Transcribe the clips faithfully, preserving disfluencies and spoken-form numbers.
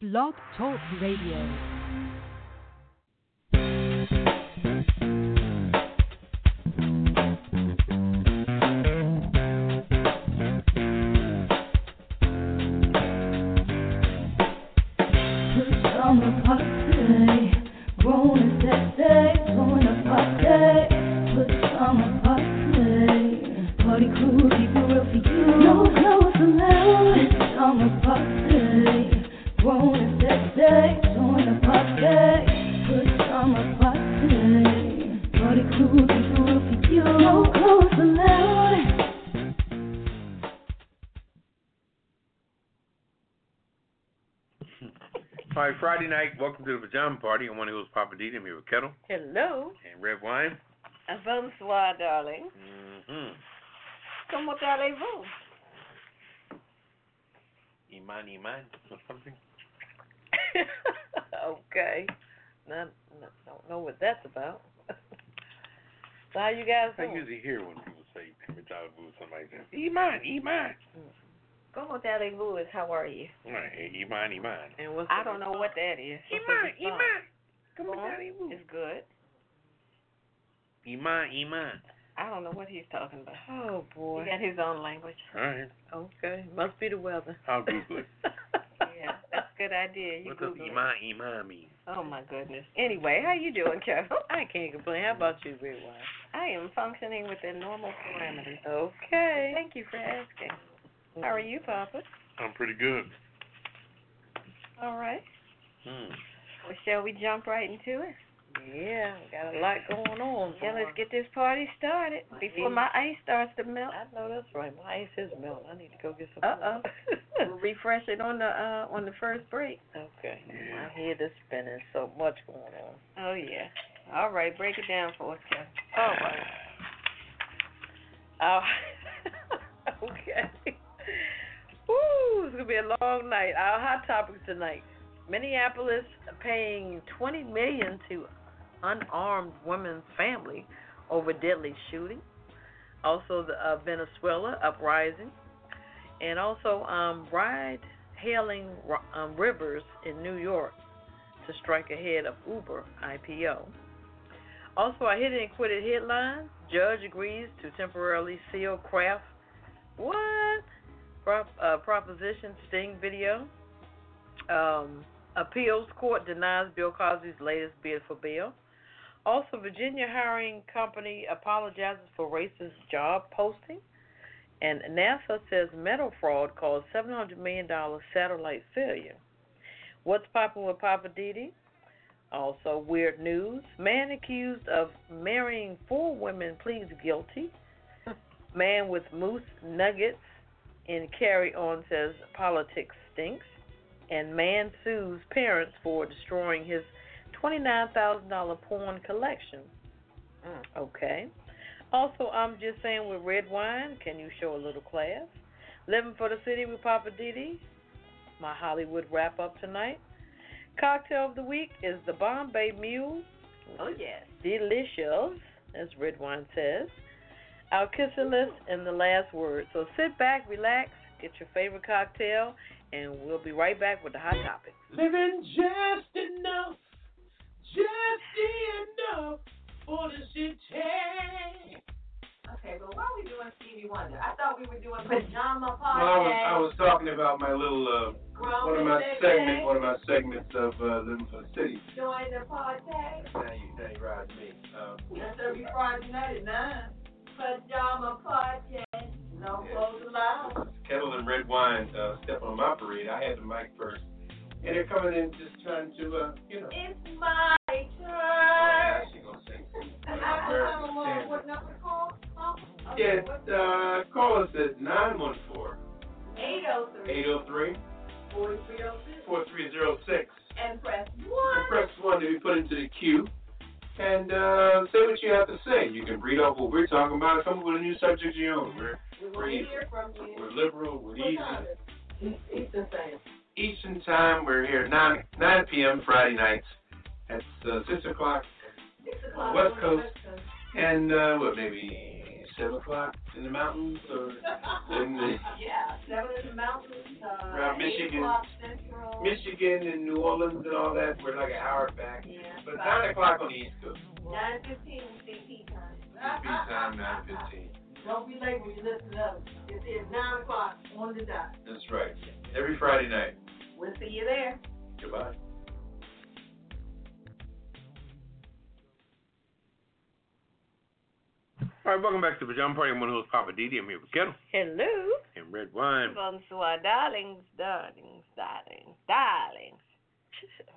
Blog Talk Radio. Party. I'm one of those Papa D D. I'm here with Ketel. Hello. And Redwine. Bonsoir, darling. Mm-hmm. Comment allez-vous? Iman, Iman, or something? Okay. I don't know what that's about. So how you guys doing? I usually hear when people say Pentecost, something like that. Iman, Iman. Comment allez-vous is how are you? Right. Iman, Iman. And what's I don't know what that is. Iman, Iman. Comment allez-vous? It's good. Iman, Iman. I don't know what he's talking about. Oh, boy. He got his own language. All right. Okay. Must be the weather. I'll Google it. Yeah, that's a good idea. You what does Iman, Iman mean? Oh, my goodness. Anyway, how you doing, Ketel? I can't complain. How about you, Big Wife? I am functioning within normal parameters. Okay. Thank you for asking. How are you, Papa? I'm pretty good. All right. Hmm. Well, shall we jump right into it? Yeah, we got a lot going on. Yeah, let's get this party started before my ice starts to melt. I know that's right. My ice is melting. I need to go get some. Uh oh. We'll refresh it on the uh, on the first break. Okay. Yeah. I hear the spinning. So much going on. Oh yeah. All right, break it down for us, Ketel. All right. Oh. Okay. Woo, it's going to be a long night. Our hot topics tonight. Minneapolis paying twenty million dollars to unarmed women's family over deadly shooting. Also, the uh, Venezuela uprising. And also, um, ride-hailing um, Rivers in New York to strike ahead of Uber I P O. Also, our hit and quit it headline. Judge agrees to temporarily seal Kraft. What? Uh, proposition sting video. Um, appeals court denies Bill Cosby's latest bid for bail. Also, Virginia hiring company apologizes for racist job posting. And NASA says metal fraud caused seven hundred million dollars satellite failure. What's popping with Papa D D? Also, weird news. Man accused of marrying four women pleads guilty. Man with moose nuggets and Carry On says politics stinks. And man sues parents for destroying his twenty-nine thousand dollars porn collection. Mm. Okay. Also, I'm just saying with Red Wine, can you show a little class? Living for the City with Papa D D. My Hollywood wrap-up tonight. Cocktail of the week is the Bombay Mule. Oh, yes. Delicious, as Red Wine says. Our kissing list and the last word. So sit back, relax, get your favorite cocktail, and we'll be right back with the hot topics. Living just enough, just enough for the city. Okay, well, why are we doing Stevie Wonder? I thought we were doing pajama party. Well, I was, I was talking about my little uh, one of my segments, one of my segments of uh, Living for the City. Join the party. Now you, now you ride me. Um, That's every Friday night at nine. Pajama party, no yeah. clothes allowed. Ketel and Red Wine uh, step on my parade. I had the mic first, and they're coming in just trying to, uh, you know. It's my turn. Oh, she gonna sing. I don't know what number to call. Oh, okay. Yeah, uh, call us at nine one four, eight oh three, four three oh six, and press one. And press one to be put into the queue. And uh, say what you have to say. You can read off what we're talking about. Come up with a new subject of your own. We're, we we're easy. From you. We're liberal. We're easy. Eastern time. Eastern time. We're here at nine p.m. Friday nights. That's uh, six o'clock. Six o'clock. West Coast. West Coast. And uh, what maybe seven o'clock in the mountains, or in the yeah, seven in the mountains, uh, around Michigan, Central. Michigan and New Orleans and all that. We're like an hour back, yeah, but nine o'clock on the East Coast. Nine fifteen is B P time. B P time, nine fifteen. Don't be late when you listen up. It is nine o'clock on the dot. That's right. Every Friday night. We'll see you there. Goodbye. All right, welcome back to the Pajama Party. I'm one of those Papa D D. I'm here with Ketel. Hello. And Red Wine. Bonsoir, darlings, darlings, darlings, darlings.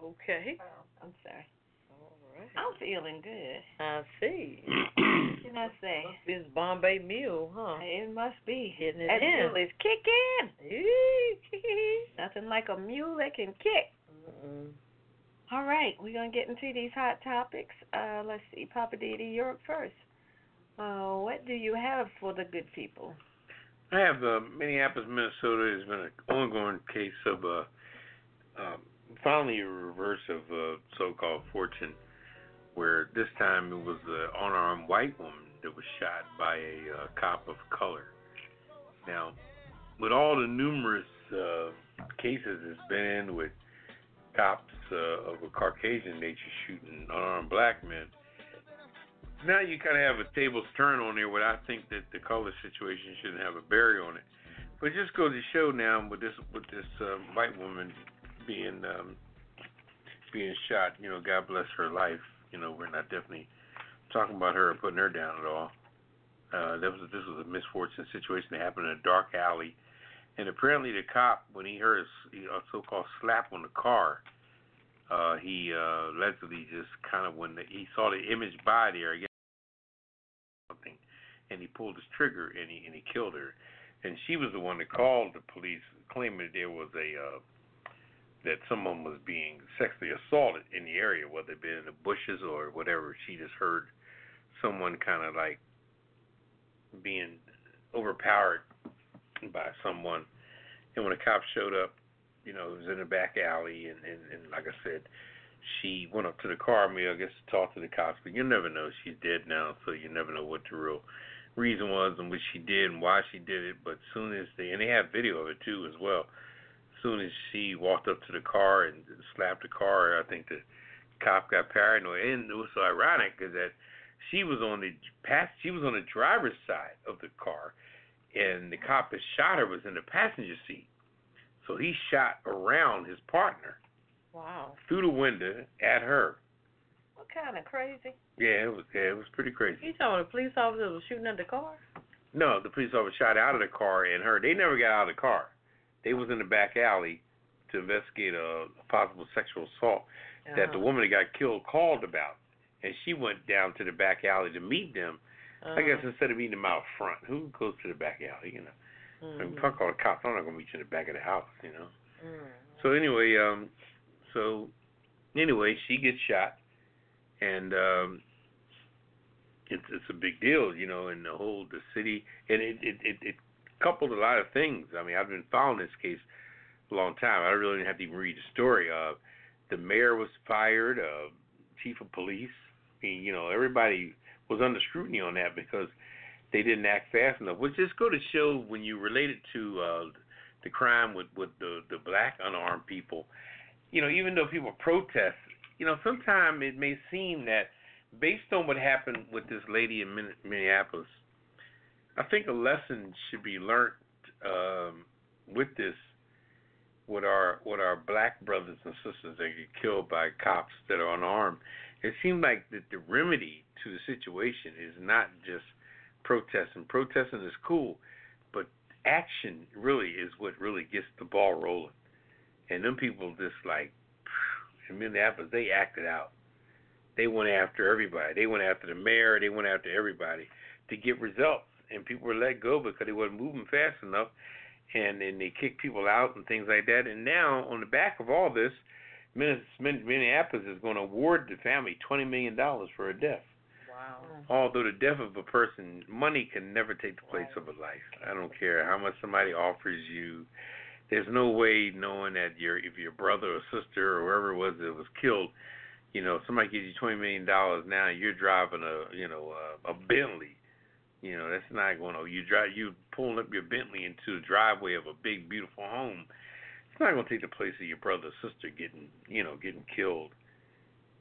Okay. Oh, I'm sorry. All right. I'm feeling good. I see. What can I say? Must be this Bombay Mule, huh? It must be. Hitting it that in. Mule is kicking. Nothing like a mule that can kick. Mm-mm. All right, we're going to get into these hot topics. Uh, let's see, Papa D D, you're up first. Uh, what do you have for the good people? I have uh, Minneapolis, Minnesota. There's been an ongoing case of uh, uh, finally a reverse of uh, so-called fortune, where this time it was an unarmed white woman that was shot by a uh, cop of color. Now, with all the numerous uh, cases it's been in with cops uh, of a Caucasian nature shooting unarmed black men, now you kind of have a tables turn on there where I think that the color situation shouldn't have a barrier on it. But just go to show now with this with this uh, white woman being um, being shot, you know, God bless her life. You know, we're not definitely talking about her or putting her down at all. Uh, that was This was a misfortunate situation that happened in a dark alley. And apparently the cop, when he heard a so-called slap on the car, uh, he uh, allegedly just kind of, when the, he saw the image by there, again, something, and he pulled his trigger and he and he killed her, and she was the one that called the police, claiming that there was a uh, that someone was being sexually assaulted in the area, whether it be in the bushes or whatever. She just heard someone kind of like being overpowered by someone, and when the cops showed up, you know, it was in the back alley, and, and, and like I said, she went up to the car, I mean, I guess, to talk to the cops, but you never know. She's dead now, so you never know what the real reason was and what she did and why she did it. But soon as they, and they have video of it too as well, as soon as she walked up to the car and slapped the car, I think the cop got paranoid. And it was so ironic is that she was on the pass, she was on the driver's side of the car, and the cop that shot her was in the passenger seat, so he shot around his partner. Wow. Through the window at her. What kind of crazy? Yeah, it was yeah, it was pretty crazy. You talking the police officer was shooting at the car? No, the police officer shot out of the car and her. They never got out of the car. They was in the back alley to investigate a possible sexual assault uh-huh. that the woman that got killed called about. And she went down to the back alley to meet them. Uh-huh. I guess instead of meeting them out front, who goes to the back alley, you know? Mm-hmm. I mean, fuck all the cops. I'm not going to meet you in the back of the house, you know? Mm-hmm. So anyway, um... So, anyway, she gets shot, and um, it's it's a big deal, you know, in the whole the city, and it, it, it, it coupled a lot of things. I mean, I've been following this case a long time. I really didn't have to even read the story. Uh, the mayor was fired, uh, chief of police. I mean, you know, everybody was under scrutiny on that because they didn't act fast enough. Which just go to show when you relate it to uh, the crime with, with the, the black unarmed people. You know, even though people protest, you know, sometimes it may seem that based on what happened with this lady in Minneapolis, I think a lesson should be learned um, with this, with our with our black brothers and sisters that get killed by cops that are unarmed. It seemed like that the remedy to the situation is not just protesting. Protesting is cool, but action really is what really gets the ball rolling. And them people just like, in Minneapolis, they acted out. They went after everybody. They went after the mayor. They went after everybody to get results. And people were let go because they weren't moving fast enough. And then they kicked people out and things like that. And now, on the back of all this, Minneapolis is going to award the family twenty million dollars for a death. Wow. Although the death of a person, money can never take the place wow. of a life. I don't care how much somebody offers you. There's no way knowing that your if your brother or sister or whoever it was that was killed, you know, somebody gives you twenty million dollars now, you're driving a you know a, a Bentley You know, that's not going to, you drive, you pulling up your Bentley into the driveway of a big, beautiful home. It's not going to take the place of your brother or sister getting, you know, getting killed.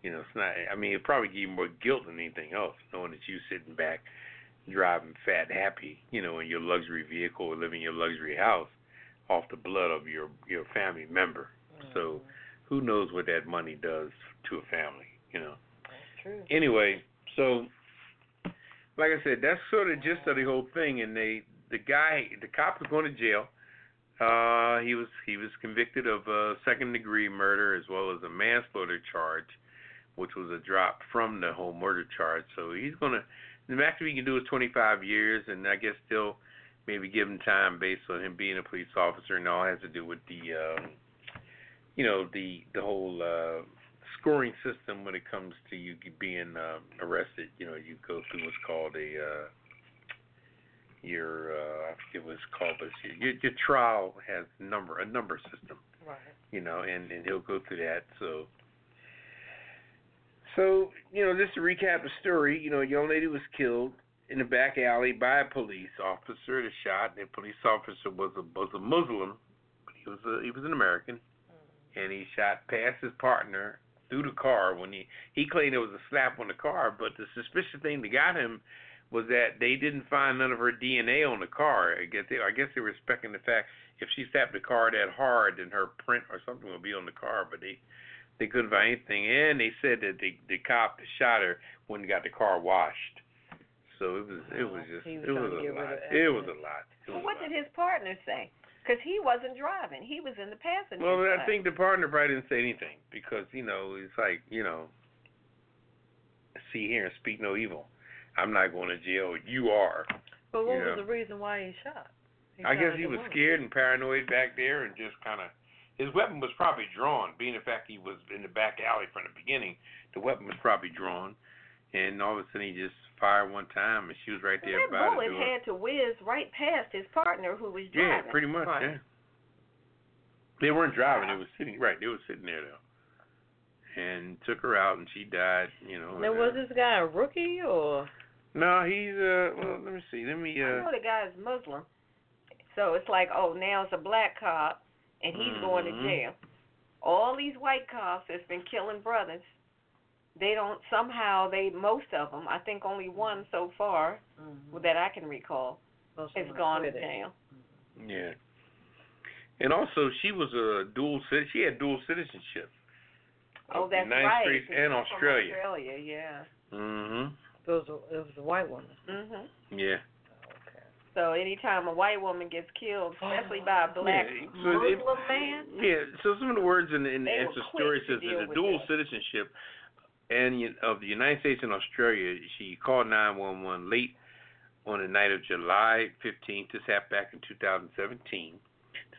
You know, it's not, I mean, it'll probably give you more guilt than anything else, knowing that you sitting back driving fat, happy, you know, in your luxury vehicle or living in your luxury house off the blood of your, your family member. Mm. So who knows what that money does to a family, you know. That's true. Anyway, so like I said, that's sort of the gist of the whole thing. And they, the guy, the cop was going to jail. Uh, he was he was convicted of uh, second-degree murder as well as a manslaughter charge, which was a drop from the whole murder charge. So he's going to, the maximum he can do is twenty-five years, and I guess still maybe give him time based on him being a police officer and all it has to do with the, um, you know, the the whole uh, scoring system when it comes to you being uh, arrested. You know, you go through what's called a, uh, your, uh, I forget what it's called, but it's your, your trial has number a number system. Right. You know, and, and he'll go through that, so. So, you know, just to recap the story, you know, a young lady was killed in the back alley by a police officer. The shot, the police officer was a was a Muslim, but he was a, he was an American, and he shot past his partner through the car. When he he claimed there was a slap on the car, but the suspicious thing that got him was that they didn't find none of her D N A on the car. I guess they, I guess they were respecting the fact if she slapped the car that hard, then her print or something would be on the car, but they. They couldn't find anything, and they said that the the cop that shot her wouldn't got the car washed. So it was it was just was it, was a, it was a lot. It was a lot. Well, what did his partner say? Because he wasn't driving; he was in the passenger. Well, side. I think the partner probably didn't say anything because you know it's like you know, see here and speak no evil. I'm not going to jail. You are. But what you was know? the reason why he shot? He I shot guess he was woman. scared and paranoid back there, and just kind of. His weapon was probably drawn, being the fact he was in the back alley from the beginning. The weapon was probably drawn, and all of a sudden he just fired one time, and she was right there. Well, that bullet the had to whiz right past his partner who was driving. Yeah, pretty much. Right. Yeah. They weren't driving; they were sitting. Right, they were sitting there though, and took her out, and she died. You know. Now was uh, this guy a rookie or? No, he's uh. Well, let me see. Let me. Uh, I know the guy's Muslim, so it's like, oh, now it's a black cop. And he's mm-hmm. going to jail. All these white cops that's been killing brothers, they don't, somehow, they most of them, I think only one so far mm-hmm. that I can recall, most has gone to jail. Mm-hmm. Yeah. And also, she was a dual citizen. She had dual citizenship. Oh, that's United right. United States and Australia. Australia, yeah. Mm-hmm. It was a, it was a white woman. Mm-hmm. Yeah. So anytime a white woman gets killed, especially by a black yeah, so Muslim it, man. Yeah, so some of the words in the, in the story says that the dual that. citizenship and of the United States and Australia, she called nine one one late on the night of July fifteenth, this happened back in two thousand seventeen,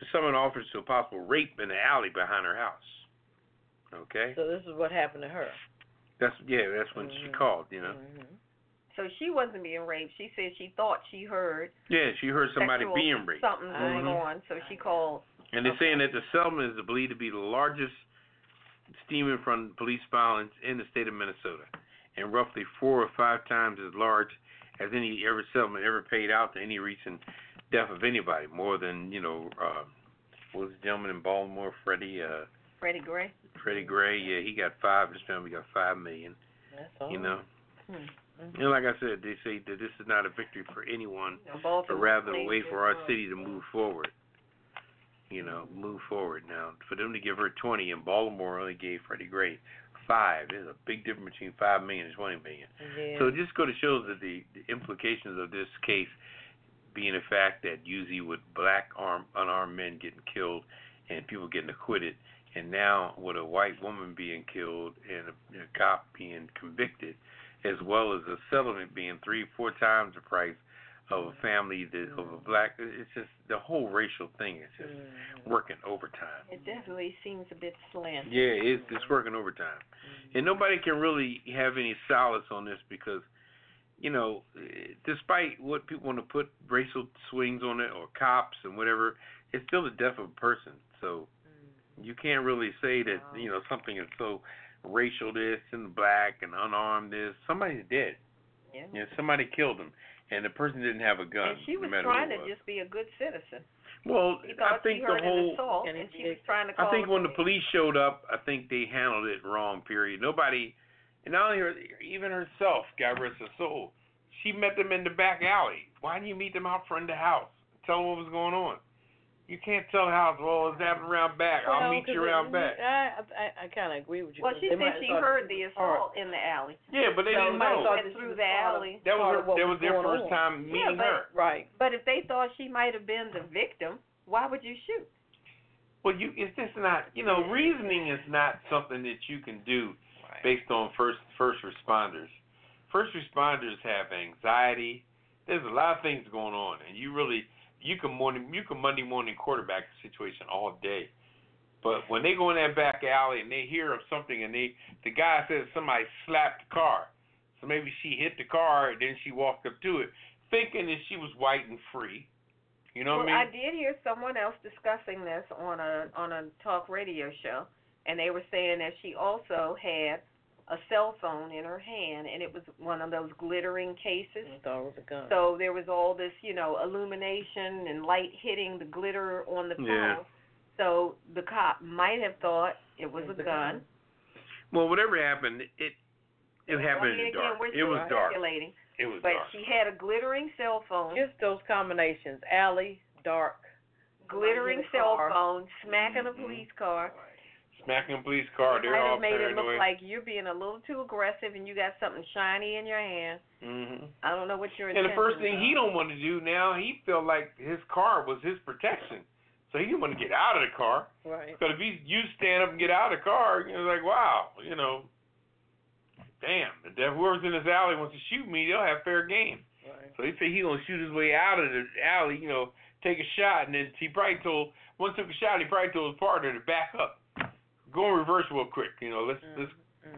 to summon officers to a possible rape in the alley behind her house. Okay? So this is what happened to her. That's Yeah, that's when mm-hmm. she called, you know. Mm-hmm. So she wasn't being raped. She said she thought she heard. Yeah, she heard somebody being raped. Something mm-hmm. going on, so she called. And they're okay. saying that the settlement is believed to be the largest stemming from police violence in the state of Minnesota, and roughly four or five times as large as any ever settlement ever paid out to any recent death of anybody. More than you know, uh, what was the gentleman in Baltimore, Freddie? Uh, Freddie Gray. Freddie Gray. Yeah, he got five. His family got five million. That's all. You know. Hmm. And like I said, they say that this is not a victory for anyone, but rather a way for our city to move forward. You know, move forward now. For them to give her twenty, and Baltimore only gave Freddie Gray five. There's a big difference between five million and twenty million. Yeah. So it just goes to show that the, the implications of this case being the fact that usually with black armed, unarmed men getting killed and people getting acquitted, and now with a white woman being killed and a, a cop being convicted. As well as a settlement being three, four times the price of a family that, mm. of a black. It's just the whole racial thing is just mm. working overtime. It definitely seems a bit slanted. Yeah, it's, it's working overtime. Mm. And nobody can really have any solace on this because, you know, despite what people want to put racial swings on it or cops and whatever, it's still the death of a person. So mm. you can't really say that, you know, something is so. Racial this and black and unarmed this. Somebody's dead. Yeah. You know, somebody killed them. and the person didn't have a gun. And she was no trying to was. just be a good citizen. Well, I think the whole. Assault, and she was trying to call I think when the police showed up, I think they handled it wrong. Period. Nobody, and not only her, even herself, God rest her soul. She met them in the back alley. Why didn't you meet them out front of the house? Tell them what was going on. You can't tell the house, well, it's happening around back. Well, I'll meet you around it, back. I, I, I kind of agree with you. Well, she said she heard the assault in the alley. Yeah, but they so didn't know. They through the alley. That was, her, that was, was their first on. time meeting yeah, but, her. Right. But if they thought she might have been the victim, why would you shoot? Well, you it's just not, you know, reasoning is not something that you can do right. based on first first responders. First responders have anxiety. There's a lot of things going on, and you really... You can morning, you can Monday morning quarterback the situation all day, but when they go in that back alley and they hear of something and they the guy says somebody slapped the car, so maybe she hit the car and then she walked up to it, thinking that she was white and free. You know well, what I mean? I did hear someone else discussing this on a on a talk radio show, and they were saying that she also had a cell phone in her hand, and it was one of those glittering cases. I thought it was a gun. So there was all this, you know, illumination and light hitting the glitter on the phone. Yeah. So the cop might have thought it was, it was a, a gun. gun. Well, whatever happened, it it happened in the dark. It was dark. It was dark. But she had a glittering cell phone. Just those combinations: alley, dark, glittering cell phone, smacking a police car. Smacking a police car, they're all paranoid. It made it look like you're being a little too aggressive and you got something shiny in your hand. Mm-hmm. I don't know what your intention And the first thing was. He don't want to do now, he felt like his car was his protection. So he didn't want to get out of the car. Right. Because if he, you stand up and get out of the car, you're like, wow, you know, damn, the devil, whoever's in this alley wants to shoot me, they'll have fair game. Right. So he said he's going to shoot his way out of the alley, you know, take a shot. And then he probably told, once he took a shot, he probably told his partner to back up. Go in reverse real quick, you know. Let's let's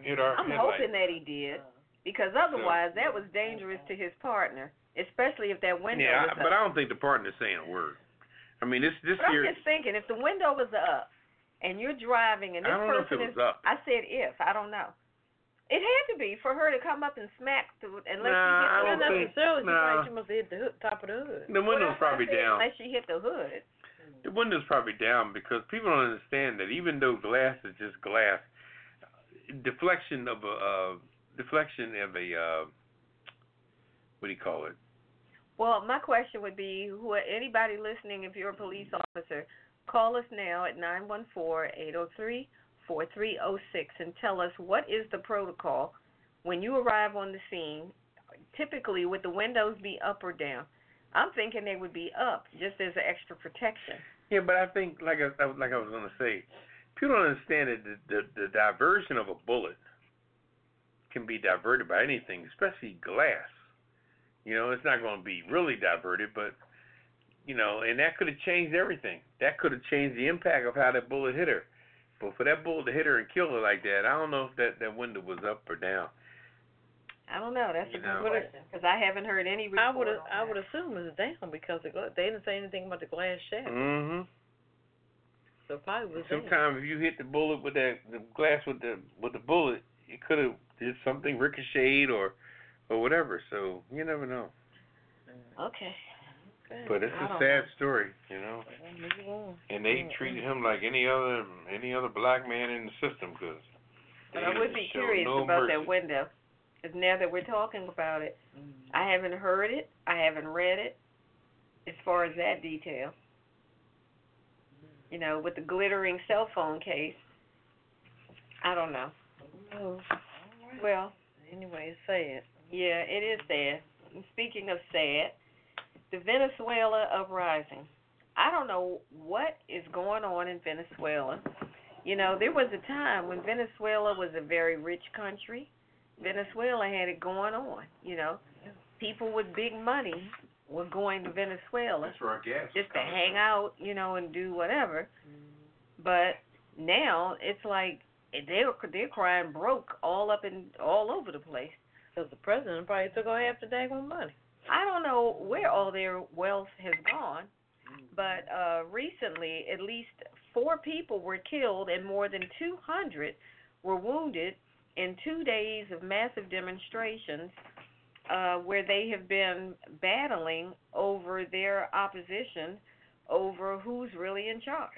hit our. I'm headlight. hoping that he did, because otherwise so, that was dangerous to his partner, especially if that window. Yeah, was I, up. But I don't think the partner's saying a word. I mean, this this. But year, I'm just thinking, if the window was up, and you're driving, and this I don't person know if it was is, up. I said if I don't know. It had to be for her to come up and smack the unless nah, she hit the window. Necessarily, nah. She must have hit the hood, top of the hood. The window's well, probably down. Unless she hit the hood. The window's probably down because people don't understand that even though glass is just glass, deflection of a uh, deflection of a uh, what do you call it? Well, my question would be, who anybody listening, if you're a police officer, call us now at nine one four, eight oh three, four three oh six and tell us what is the protocol when you arrive on the scene. Typically, would the windows be up or down? I'm thinking they would be up just as an extra protection. Yeah, but I think, like I, like I was going to say, people don't understand that the, the, the diversion of a bullet can be diverted by anything, especially glass. You know, it's not going to be really diverted, but, you know, and that could have changed everything. That could have changed the impact of how that bullet hit her. But for that bullet to hit her and kill her like that, I don't know if that, that window was up or down. I don't know. That's you a good know, question because I haven't heard any report. I would I would assume it's down because the, they didn't say anything about the glass shatter. Mm-hmm. So probably was sometimes if you hit the bullet with that the glass with the with the bullet, it could have did something ricocheted or or whatever. So you never know. Okay. Good. But it's I a sad know. story, you know. And they treated him like any other any other black man in the system because. But I would be curious no about mercy. that window. Now that we're talking about it, I haven't heard it. I haven't read it as far as that detail. You know, with the glittering cell phone case, I don't know. Oh, right. Well, anyway, it's sad. Yeah, it is sad. And speaking of sad, the Venezuela uprising. I don't know what is going on in Venezuela. You know, there was a time when Venezuela was a very rich country. Venezuela had it going on, you know. People with big money were going to Venezuela That's where our gas just to hang from. out, you know, and do whatever. But now it's like they're they're crying broke all up and all over the place because the president probably took all half the daggone money. I don't know where all their wealth has gone, but uh, recently at least four people were killed and more than two hundred were wounded in two days of massive demonstrations uh, where they have been battling over their opposition over who's really in charge.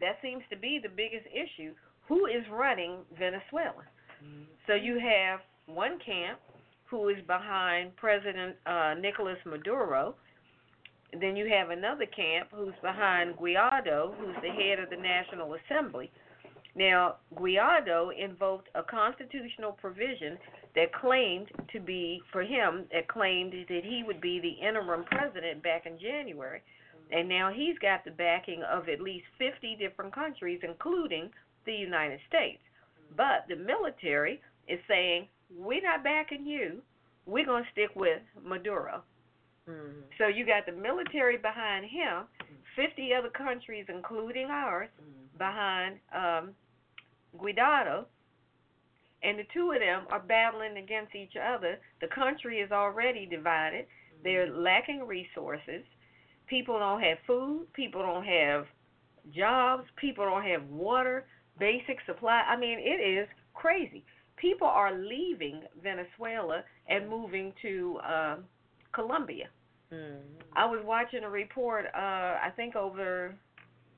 That seems to be the biggest issue. Who is running Venezuela? Mm-hmm. So you have one camp who is behind President uh, Nicolas Maduro. Then you have another camp who's behind Guaidó, who's the head of the National Assembly. Now, Guaidó invoked a constitutional provision that claimed to be, for him, that claimed that he would be the interim president back in January. And now he's got the backing of at least fifty different countries, including the United States. But the military is saying, we're not backing you. We're going to stick with Maduro. Mm-hmm. So you got the military behind him, fifty other countries, including ours, mm-hmm. behind um, Guaidó, and the two of them are battling against each other. The country is already divided. Mm-hmm. They're lacking resources. People don't have food. People don't have jobs. People don't have water, basic supply. I mean, it is crazy. People are leaving Venezuela and moving to um, Colombia. Mm-hmm. I was watching a report, uh, I think over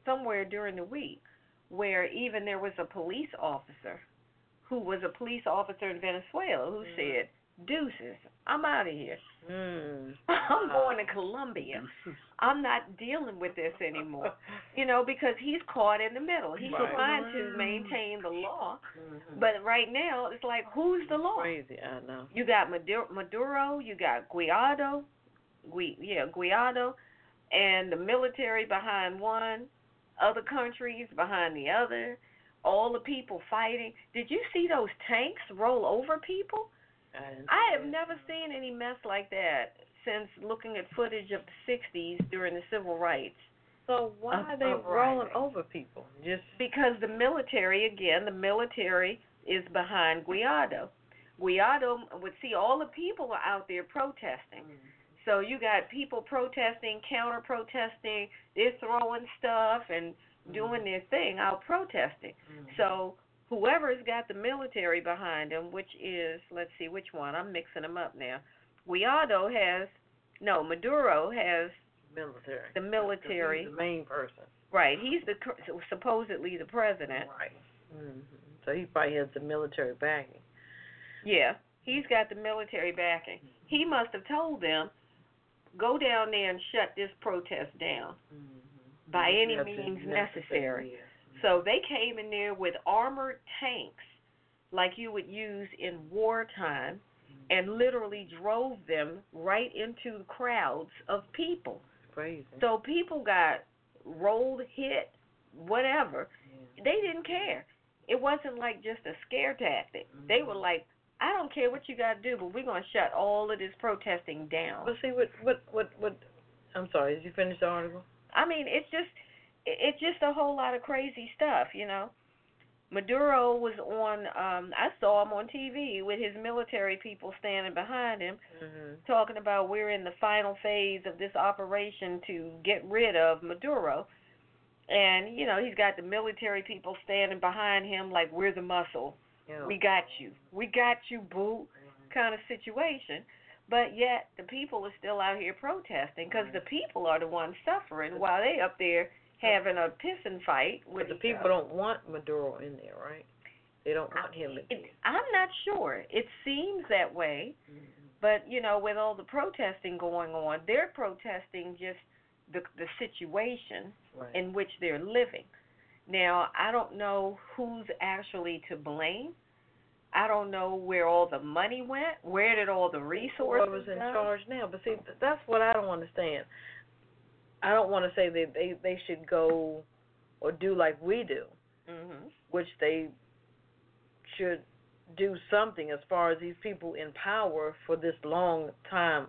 somewhere during the week, where even there was a police officer who was a police officer in Venezuela who mm-hmm. said, deuces, I'm out of here. Mm-hmm. I'm going to Colombia. I'm not dealing with this anymore. You know, because he's caught in the middle. He's right. trying mm-hmm. to maintain the law. Mm-hmm. But right now, it's like, who's the law? Crazy, I know. You got Maduro, you got Guaidó. We, yeah, Guaidó, and the military behind one, other countries behind the other, all the people fighting. Did you see those tanks roll over people? I, I have never seen any mess like that since looking at footage of the sixties during the civil rights. So why are they rolling over people? Just because the military, again, the military is behind Guaidó. Guaidó would see all the people out there protesting. Mm. So you got people protesting, counter-protesting, they're throwing stuff and doing their thing out protesting. Mm-hmm. So whoever's got the military behind them, which is, let's see which one, I'm mixing them up now. Guaidó has, no, Maduro has military. the military. He's the main person. Right, he's the supposedly the president. Right. Mm-hmm. So he probably has the military backing. Yeah, he's got the military backing. He must have told them, go down there and shut this protest down mm-hmm. by any That's means necessary. necessary. Mm-hmm. So they came in there with armored tanks like you would use in wartime mm-hmm. and literally drove them right into crowds of people. Crazy. So people got rolled, hit, whatever. Yeah. They didn't care. It wasn't like just a scare tactic. Mm-hmm. They were like, I don't care what you got to do, but we're going to shut all of this protesting down. Well, see, what, what, what, what, I'm sorry, did you finish the article? I mean, it's just, it's just a whole lot of crazy stuff, you know. Maduro was on, um, I saw him on T V with his military people standing behind him, mm-hmm. talking about we're in the final phase of this operation to get rid of Maduro. And, you know, he's got the military people standing behind him like we're the muscle. We got you. We got you, boo, kind of situation. But yet the people are still out here protesting because the people are the ones suffering while they up there having a pissing fight. But the people other. don't want Maduro in there, right? They don't want I, him in there. It, I'm not sure. It seems that way. Mm-hmm. But, you know, with all the protesting going on, they're protesting just the, the situation right. in which they're living. Now, I don't know who's actually to blame. I don't know where all the money went. Where did all the resources go? Whoever's in charge now. But see, that's what I don't understand. I don't want to say that they, they should go or do like we do, mm-hmm. which they should do something as far as these people in power for this long time,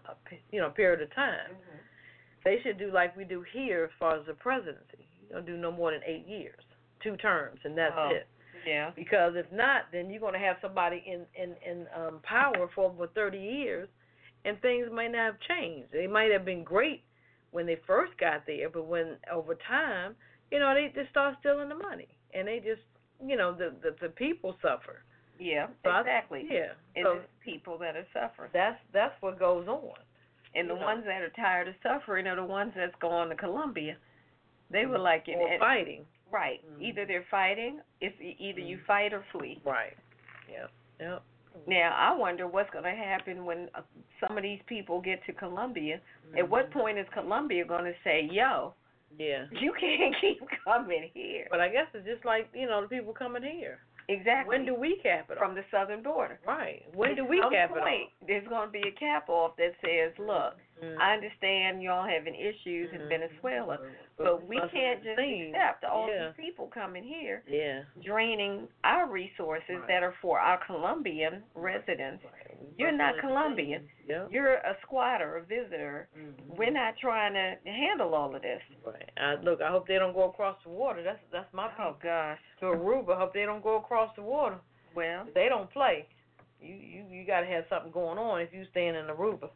you know, period of time. Mm-hmm. They should do like we do here as far as the presidency. Don't do no more than eight years, two terms, and that's oh, it. Yeah. Because if not, then you're going to have somebody in in in um, power for over thirty years, and things might not have changed. They might have been great when they first got there, but when over time, you know, they just start stealing the money, and they just, you know, the the, the people suffer. Yeah, but exactly. I, yeah, it's so people that are suffering. That's that's what goes on. And the know. ones that are tired of suffering are the ones that's going to Colombia. They were like in or fighting. Right. Mm-hmm. Either they're fighting. It's either mm-hmm. you fight or flee. Right. Yeah. Yep. Now I wonder what's going to happen when uh, some of these people get to Colombia. Mm-hmm. At what point is Colombia going to say, "Yo, yeah, you can't keep coming here"? But I guess it's just like, you know, the people coming here. Exactly. When do we cap it off? From the southern border. Right. When do we cap it off? There's going to be a cap off that says, look, mm-hmm. I understand y'all having issues mm-hmm. in Venezuela, mm-hmm. but we can't just seen. accept all yeah. these people coming here yeah. draining our resources right. that are for our Colombian residents. Right. You're not Colombian. Yep. You're a squatter, a visitor. Mm-hmm. We're not trying to handle all of this. Right. Uh, look, I hope they don't go across the water. That's that's my point. Oh, gosh. To Aruba, I hope they don't go across the water. Well, they don't play. You you, you got to have something going on if you're staying in Aruba.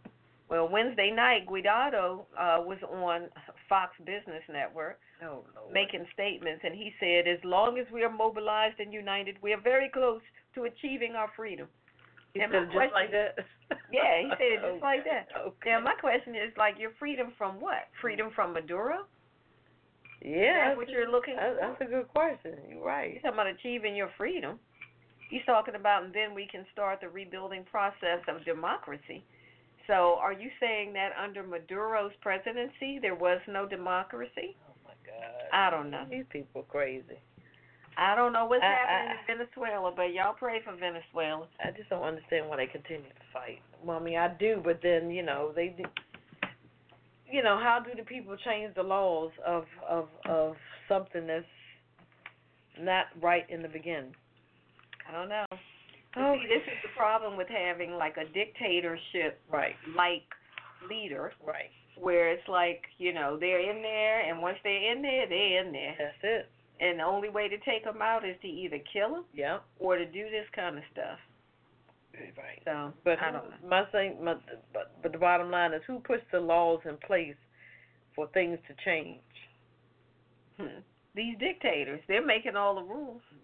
Well, Wednesday night, Guaidó uh, was on Fox Business Network oh, Lord. making statements, and he said, as long as we are mobilized and united, we are very close to achieving our freedom. He and said just like that? Yeah, he said it just okay. like that. Okay. Now, my question is, like, your freedom from what? Freedom from Maduro? Yeah. That's what you're looking for? That's a good question. You're right. You're talking about achieving your freedom. He's talking about, and then we can start the rebuilding process of democracy. So are you saying that under Maduro's presidency there was no democracy? Oh, my God. I don't know. These people crazy. I don't know what's I, happening I, in Venezuela, but y'all pray for Venezuela. I just don't understand why they continue to fight. Well, I mean, I do, but then, you know, they do. You know, how do the people change the laws of, of, of something that's not right in the beginning? I don't know. Oh. See, this is the problem with having, like, a dictatorship-like right. leader. Right. Where it's like, you know, they're in there, and once they're in there, they're in there. That's it. And the only way to take them out is to either kill them yep. or to do this kind of stuff. Right. So, but I don't know. My thing, my, but, but the bottom line is, who puts the laws in place for things to change? Hmm. These dictators, they're making all the rules. Yeah.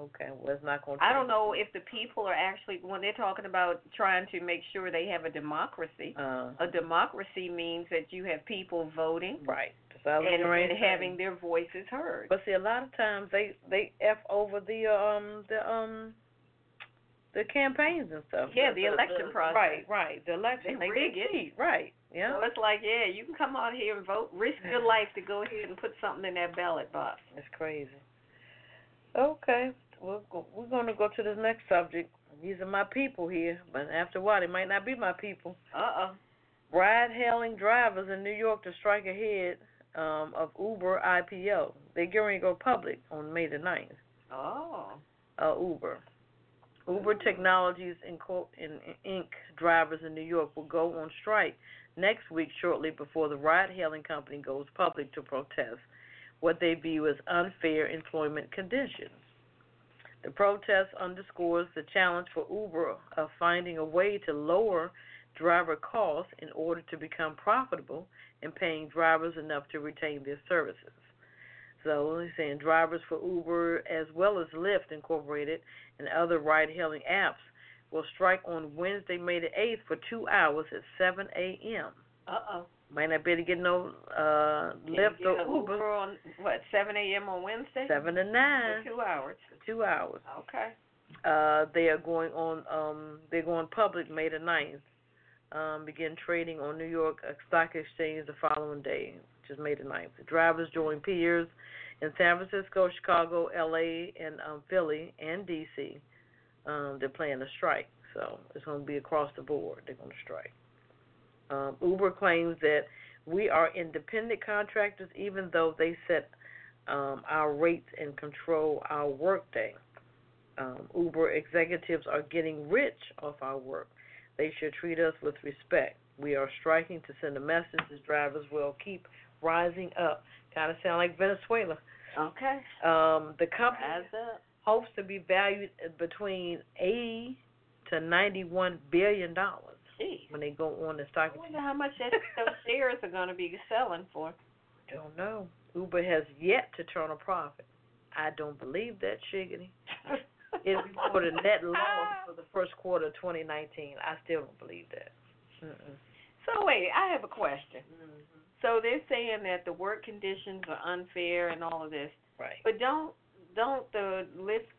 Okay, well, it's not going to change. I don't know if the people are actually, when they're talking about trying to make sure they have a democracy, uh, a democracy means that you have people voting. Right. And, and having their voices heard. But see, a lot of times they, they F over the um the um the campaigns and stuff. Yeah, the, the election the, process. Right, right. The election. They rig it. Right. Yeah. So it's like, yeah, you can come out here and vote, risk your life to go ahead and put something in that ballot box. That's crazy. Okay, we're go, we're gonna go to this next subject. These are my people here, but after a while, they might not be my people. Uh oh. Ride-hailing drivers in New York to strike ahead Um, of Uber I P O. They're going to go public on May the ninth. Oh. Uh, Uber. Uber Ooh. Technologies Incorporated. Incorporated drivers in New York will go on strike next week shortly before the ride-hailing company goes public to protest what they view as unfair employment conditions. The protest underscores the challenge for Uber of finding a way to lower driver costs in order to become profitable and paying drivers enough to retain their services. So he's saying drivers for Uber as well as Lyft Incorporated and other ride-hailing apps will strike on Wednesday, May the eighth for two hours at seven a.m. Uh-oh. Might not be able to get no uh, Lyft or Uber. Uber on, what, seven a.m. on Wednesday? seven to nine. For two hours. For two hours. Okay. Uh, they are going on, um, they're going public May the ninth. Um, begin trading on New York Stock Exchange the following day, which is May the ninth. The drivers join peers in San Francisco, Chicago, L A, and um, Philly, and D C Um, they're planning a strike, so it's going to be across the board. They're going to strike. Um, Uber claims that we are independent contractors, even though they set um, our rates and control our workday. Um, Uber executives are getting rich off our work. They should treat us with respect. We are striking to send a message that drivers will keep rising up. Kind of sound like Venezuela. Okay. Um, the company hopes to be valued between eighty to ninety-one billion dollars Jeez. When they go on the stock exchange. I wonder how much that, those shares are going to be selling for. I don't know. Uber has yet to turn a profit. I don't believe that, Shiggity. it reported net loss for the first quarter of twenty nineteen. I still don't believe that. Mm-mm. So wait, I have a question. Mm-hmm. So they're saying that the work conditions are unfair and all of this, right? But don't don't the Lyft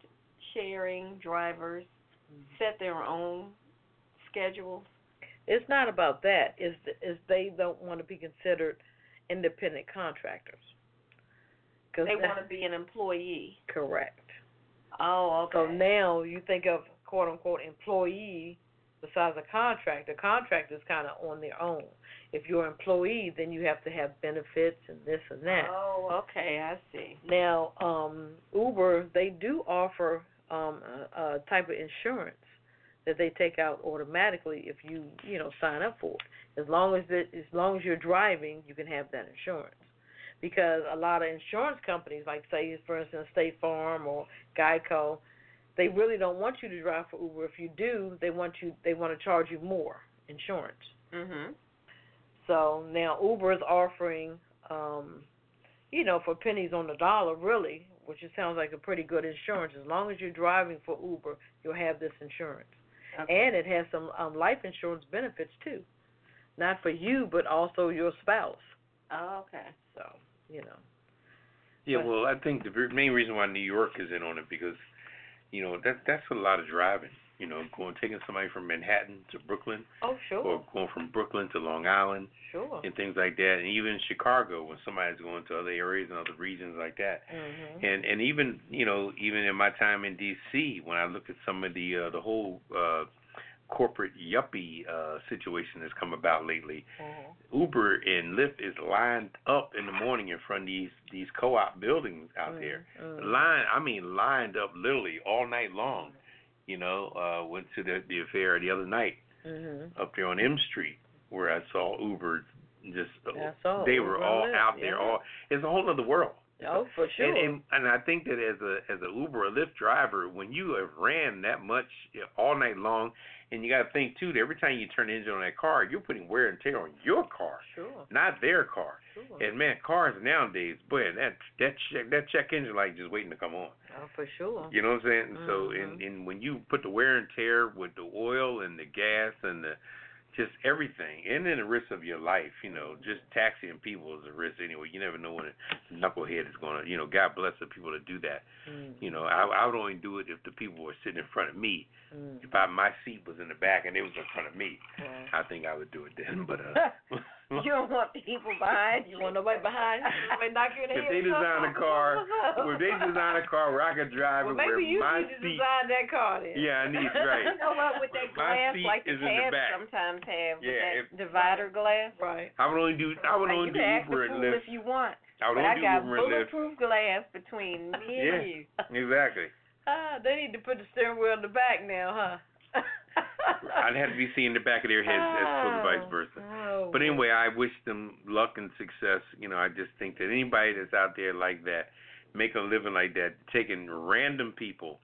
sharing drivers mm-hmm. set their own schedules? It's not about that. It's, it's they don't want to be considered independent contractors. They want to be an employee. Correct. Oh, okay. So now you think of quote-unquote employee besides a contractor. Contractor is kind of on their own. If you're an employee, then you have to have benefits and this and that. Oh, okay, I see. Now, um, Uber, they do offer um, a, a type of insurance that they take out automatically if you, you know, sign up for it. As long as it, as long as you're driving, you can have that insurance. Because a lot of insurance companies, like, say, for instance, State Farm or Geico, they really don't want you to drive for Uber. If you do, they want you they want to charge you more insurance. Mm-hmm. So now Uber is offering, um, you know, for pennies on the dollar, really, which it sounds like a pretty good insurance. As long as you're driving for Uber, you'll have this insurance. Okay. And it has some um, life insurance benefits, too. Not for you, but also your spouse. Oh, okay. So. You know. Yeah, but, well, I think the main reason why New York is in on it because, you know, that that's a lot of driving. You know, going taking somebody from Manhattan to Brooklyn. Oh, sure. Or going from Brooklyn to Long Island. Sure. And things like that, and even in Chicago when somebody's going to other areas and other regions like that. Mm-hmm. And and even you know even in my time in D C when I look at some of the uh, the whole uh, corporate yuppie uh, situation that's come about lately. Mm-hmm. Uber and Lyft is lined up in the morning in front of these, these co-op buildings out mm-hmm. there. Mm-hmm. Line, I mean lined up literally all night long. You know, uh, went to the, the affair the other night mm-hmm. up there on M Street where I saw Uber just, uh, they Uber were all Lyft. Out there. Yeah. All It's a whole other world. Oh, for sure. And, and, and I think that as a as a Uber or Lyft driver, when you have ran that much all night long, and you got to think, too, that every time you turn the engine on that car, you're putting wear and tear on your car, sure. not their car. Sure. And, man, cars nowadays, boy, that that check, that check engine light just waiting to come on. Oh, for sure. You know what I'm saying? Mm-hmm. So, and, and when you put the wear and tear with the oil and the gas and the just everything, and then the risk of your life, you know, just taxiing people is a risk anyway. You never know when a knucklehead is going to, you know, God bless the people that do that. Mm. You know, I, I would only do it if the people were sitting in front of me. Mm. If I, my seat was in the back and they was in front of me, yeah. I think I would do it then. But uh, you don't want people behind. You want nobody behind. You knock you in the if head they design a car, or if they design a car where I could drive well, it where you my need to seat. Design that car then. Yeah, I need right. You know what? With that glass, like the tabs sometimes have, with yeah, that if, divider glass. Right. I would only do. I would only do Uber and Lyft if you want. I would but only I got do bulletproof glass between me yeah, and you. Exactly. Uh, they need to put the steering wheel in the back now, huh? I'd have to be seeing the back of their heads as opposed to vice versa. Oh, but anyway, I wish them luck and success. You know, I just think that anybody that's out there like that, make a living like that, taking random people,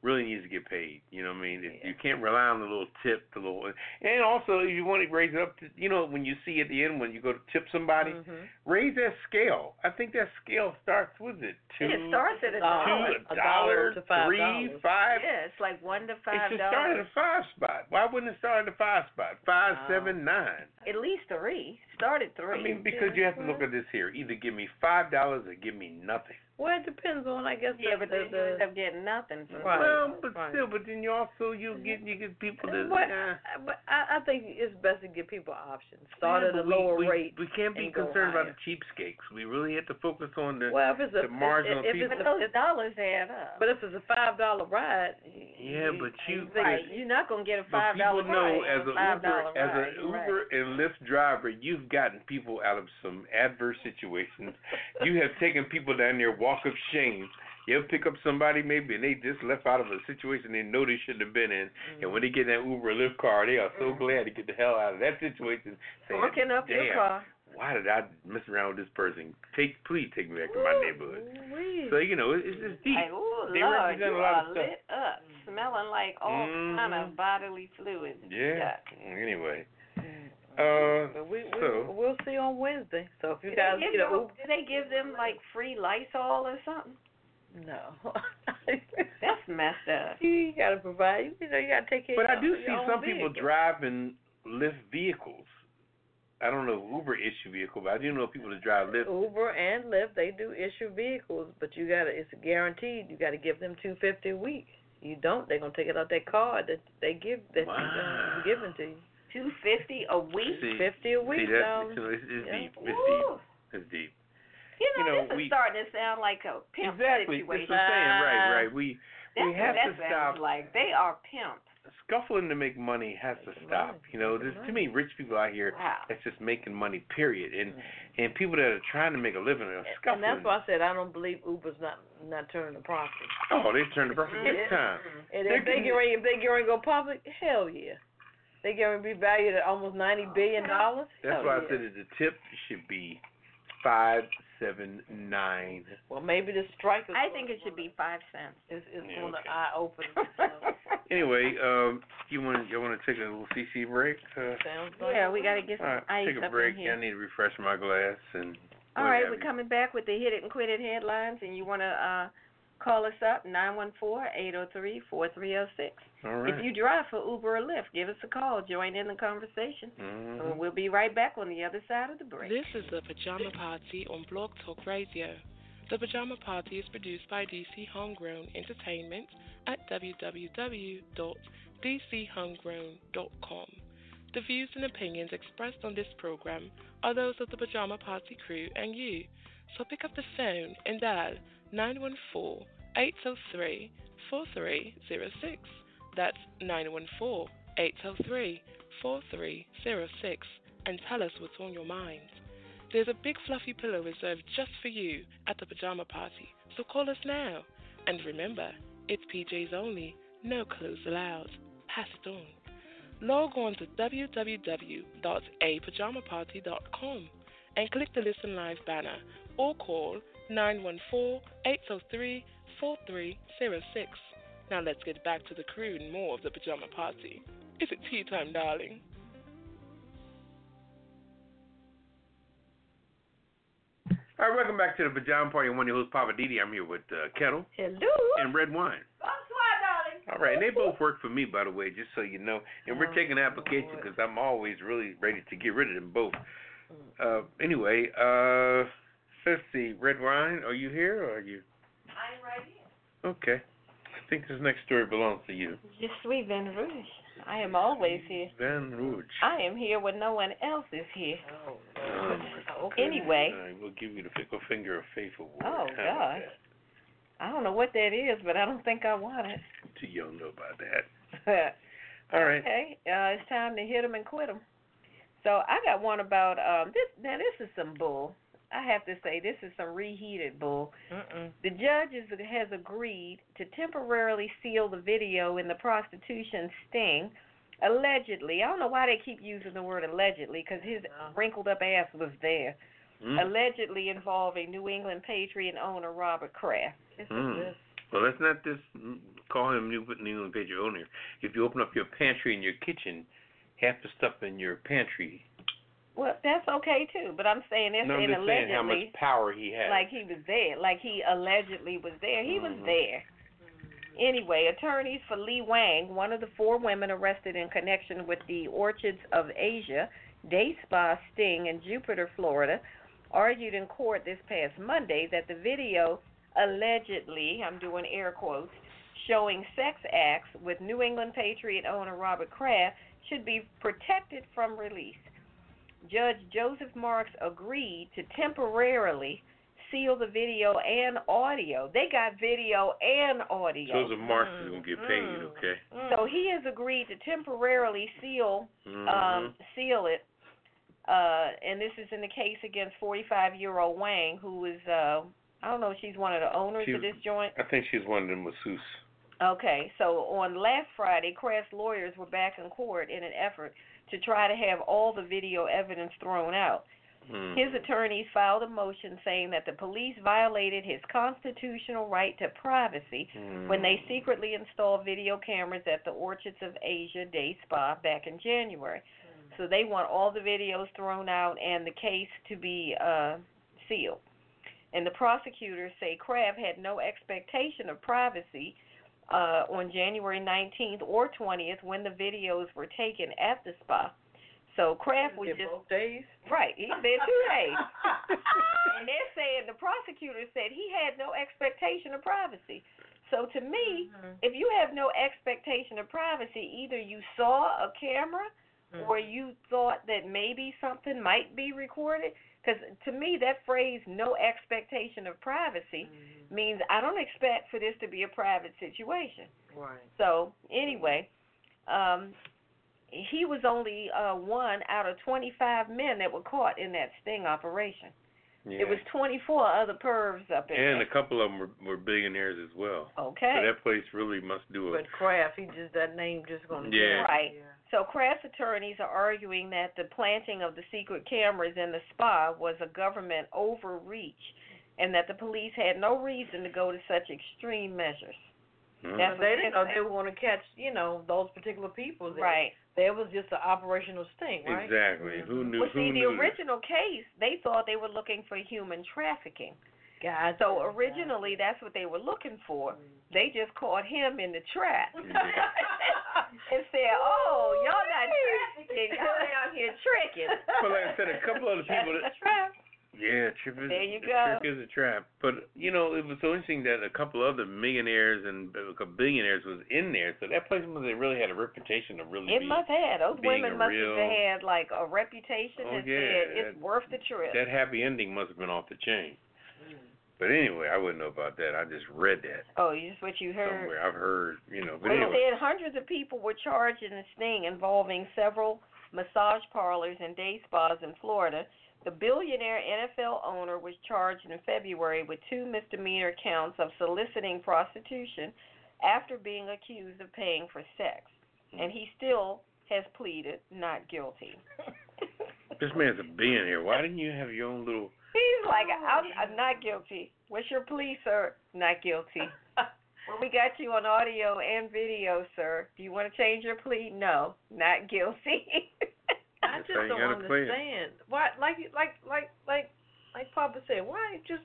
really needs to get paid. You know what I mean? Yeah. You can't rely on the little tip, the little, and also if you want to raise it up, to, you know, when you see at the end when you go to tip somebody, mm-hmm. raise that scale. I think that scale starts with it two. It starts at a dollar, two, a, a dollar, dollar to five three, dollars. Five. Yeah, it's like one to five. It should dollars. Start at a five spot. Why wouldn't it start at a five spot? Five, oh. seven, nine. At least three. Start at three. I mean, because you have to look at this here. Either give me five dollars or give me nothing. Well, it depends on, I guess. Yeah, the, but they the, end up getting nothing. From right. Well, but right. still, but then you also you get you get people that. But, uh, but I, I think it's best to give people options. Start yeah, at a we, lower we, rate. We can't be concerned higher. About the cheapskakes. We really have to focus on the well, if it's a, the marginal if, if people. If it's a, those dollars add up. But if it's a five dollar ride. Yeah, you, but you. Right. You're not gonna get a five dollar ride. People know as a Uber as an Uber right. and Lyft driver, you've gotten people out of some adverse situations. You have taken people down there. Walk of shame. You'll pick up somebody maybe and they just left out of a situation they know they shouldn't have been in. Mm-hmm. And when they get in that Uber or Lyft car, they are so mm-hmm. glad to get the hell out of that situation. Saying, walking up damn, your car. Why did I mess around with this person? Take, please take me back ooh, to my neighborhood. Wee. So, you know, it, it's just deep. Like, ooh, they Lord, represent a lot of stuff. Lit up, smelling like all mm-hmm. kind of bodily fluids. Yeah. yeah. Anyway. Uh, we, we, so. We'll see on Wednesday. So if you do guys get a Uber, do they give them like free Lysol or something? No, that's messed up. You gotta provide. You know, you gotta take care. But of I do see some vehicle. people driving Lyft vehicles. I don't know Uber issue vehicle, but I do know people that drive Lyft. Uber and Lyft, they do issue vehicles, but you gotta. It's guaranteed. You gotta give them two fifty a week. You don't, they're gonna take it out that card that they give that wow. they're giving to you. Two fifty a week. See, fifty a week. See, um, it's, it's yeah. deep. It's Ooh. deep. It's deep. You know, you know this we, is starting to sound like a pimp exactly, situation. Exactly. That's what I'm saying. Right. Right. We that's we have to stop. Like they are pimps. Scuffling to make money has make to stop. Money. You know, there's money. too many rich people out here wow. that's just making money. Period. And mm-hmm. and people that are trying to make a living are scuffling. And that's why I said I don't believe Uber's not not turning the profit. Oh, they turned the profit big mm-hmm. time. And if they get ready, if they get ready to go public, hell yeah. They going to be valued at almost ninety billion dollars. That's Hell why yeah. I said that the tip should be five, seven, nine. Well, maybe the strike is I think it should be five cents. It's, it's yeah, going okay. to eye open. Anyway, um, you want you want to take a little C C break? Uh, Sounds good. Yeah, we got to get some right, ice up in here. Take a break. I need to refresh my glass. And all right, we're you. coming back with the Hit It and Quit It headlines, and you want to uh, call us up, nine one four, eight oh three, four three oh six. All right. If you drive for Uber or Lyft, give us a call. Join in the conversation. Mm-hmm. And we'll be right back on the other side of the break. This is the Pajama Party on Blog Talk Radio. The Pajama Party is produced by D C Homegrown Entertainment at w w w dot d c homegrown dot com. The views and opinions expressed on this program are those of the Pajama Party crew and you. So pick up the phone and dial nine one four, eight oh three, four three oh six. That's nine one four, eight oh three, four three oh six and tell us what's on your mind. There's a big fluffy pillow reserved just for you at the Pajama Party, so call us now. And remember, it's P Js only, no clothes allowed. Pass it on. Log on to w w w dot a pajama party dot com and click the Listen Live banner or call nine one four, eight oh three, four three oh six. Now let's get back to the crew and more of the Pajama Party. Is it tea time, darling? All right, welcome back to the Pajama Party. I'm one of your hosts, Papa D D. I'm here with uh, Ketel. Hello. And Redwine. All right, and they both work for me, by the way, just so you know. And we're oh, taking applications because I'm always really ready to get rid of them both. Uh, anyway, uh, let's see. Redwine, are you here or are you? I'm right here. Okay. I think this next story belongs to you. Je suis Vin Rouge. I am always here. Vin Rouge. I am here when no one else is here. Oh, no. Oh, okay. Anyway. Right, we'll give you the fickle finger of faith award. Oh, gosh. I don't know what that is, but I don't think I want it. Too young to know about that. All okay. right. Okay. Uh, it's time to hit them and quit them. So I got one about um, this. Now, this is some bull. I have to say, this is some reheated bull. Uh-uh. The judge is, has agreed to temporarily seal the video in the prostitution sting, allegedly. I don't know why they keep using the word allegedly, because his uh-huh. wrinkled-up ass was there. Mm. Allegedly involving New England Patriot owner Robert Kraft. Mm. Well, let's not just call him New England Patriot owner. If you open up your pantry and your kitchen, half the stuff in your pantry. Well, that's okay, too, but I'm saying this no, and allegedly. Saying how much power he had. Like he was there. Like he allegedly was there. He mm-hmm. was there. Anyway, attorneys for Lee Wang, one of the four women arrested in connection with the Orchids of Asia day spa sting in Jupiter, Florida, argued in court this past Monday that the video allegedly, I'm doing air quotes, showing sex acts with New England Patriot owner Robert Kraft should be protected from release. Judge Joseph Marks agreed to temporarily seal the video and audio. They got video and audio. Joseph Marks mm. is going to get paid, mm. okay? Mm. So he has agreed to temporarily seal, mm-hmm. um, seal it. Uh, and this is in the case against forty-five-year-old Wang, who is, uh, I don't know if she's one of the owners she's, of this joint. I think she's one of the masseuse. Okay, so on last Friday, Kraft's lawyers were back in court in an effort to try to have all the video evidence thrown out. Mm. His attorneys filed a motion saying that the police violated his constitutional right to privacy mm. when they secretly installed video cameras at the Orchids of Asia Day Spa back in January. So they want all the videos thrown out and the case to be uh, sealed. And the prosecutors say Kraft had no expectation of privacy uh, on January nineteenth or twentieth when the videos were taken at the spa. So Kraft was just both days. Right, he said two days. And they're saying the prosecutor said he had no expectation of privacy. So to me, mm-hmm. if you have no expectation of privacy, either you saw a camera mm-hmm. or you thought that maybe something might be recorded. Because to me, that phrase, no expectation of privacy, mm-hmm. means I don't expect for this to be a private situation. Right. So anyway, um, he was only uh, one out of twenty-five men that were caught in that sting operation. Yeah. It was twenty-four other pervs up in there. And a couple of them were, were billionaires as well. Okay. So that place really must do it. But Kraft, he just, that name just going to yeah. do it. Right. Yeah. So Kraft's attorneys are arguing that the planting of the secret cameras in the spa was a government overreach and that the police had no reason to go to such extreme measures. Mm-hmm. That's they didn't know they were going to catch, you know, those particular people. There. Right. There was just an operational sting, right? Exactly. Mm-hmm. Who knew? Well, see, who the knew? original case, they thought they were looking for human trafficking. God. So originally, God. that's what they were looking for. Mm-hmm. They just caught him in the trap mm-hmm. and said, "Oh, y'all not trafficking. Y'all out here tricking." Well, like I said, a couple other people. That's that, trap. Yeah, trip is, there you go. Trick is a trap. But, you know, it was so interesting that a couple other millionaires and billionaires was in there. So that place must have really had a reputation of really it be, must have. Those women must real... have had, like, a reputation oh, that yeah, said it's that, worth the trip. That happy ending must have been off the chain. Mm. But anyway, I wouldn't know about that. I just read that. Oh, just what you heard. Somewhere. I've heard, you know. But well, anyway. Said hundreds of people were charged in this thing involving several massage parlors and day spas in Florida. The billionaire N F L owner was charged in February with two misdemeanor counts of soliciting prostitution after being accused of paying for sex, and he still has pleaded not guilty. This man's a billionaire. Why didn't you have your own little... He's like, I'm, I'm not guilty. What's your plea, sir? Not guilty. Well, we got you on audio and video, sir. Do you want to change your plea? No, not guilty. I just don't understand why, like, like, like, like, like Papa said, why just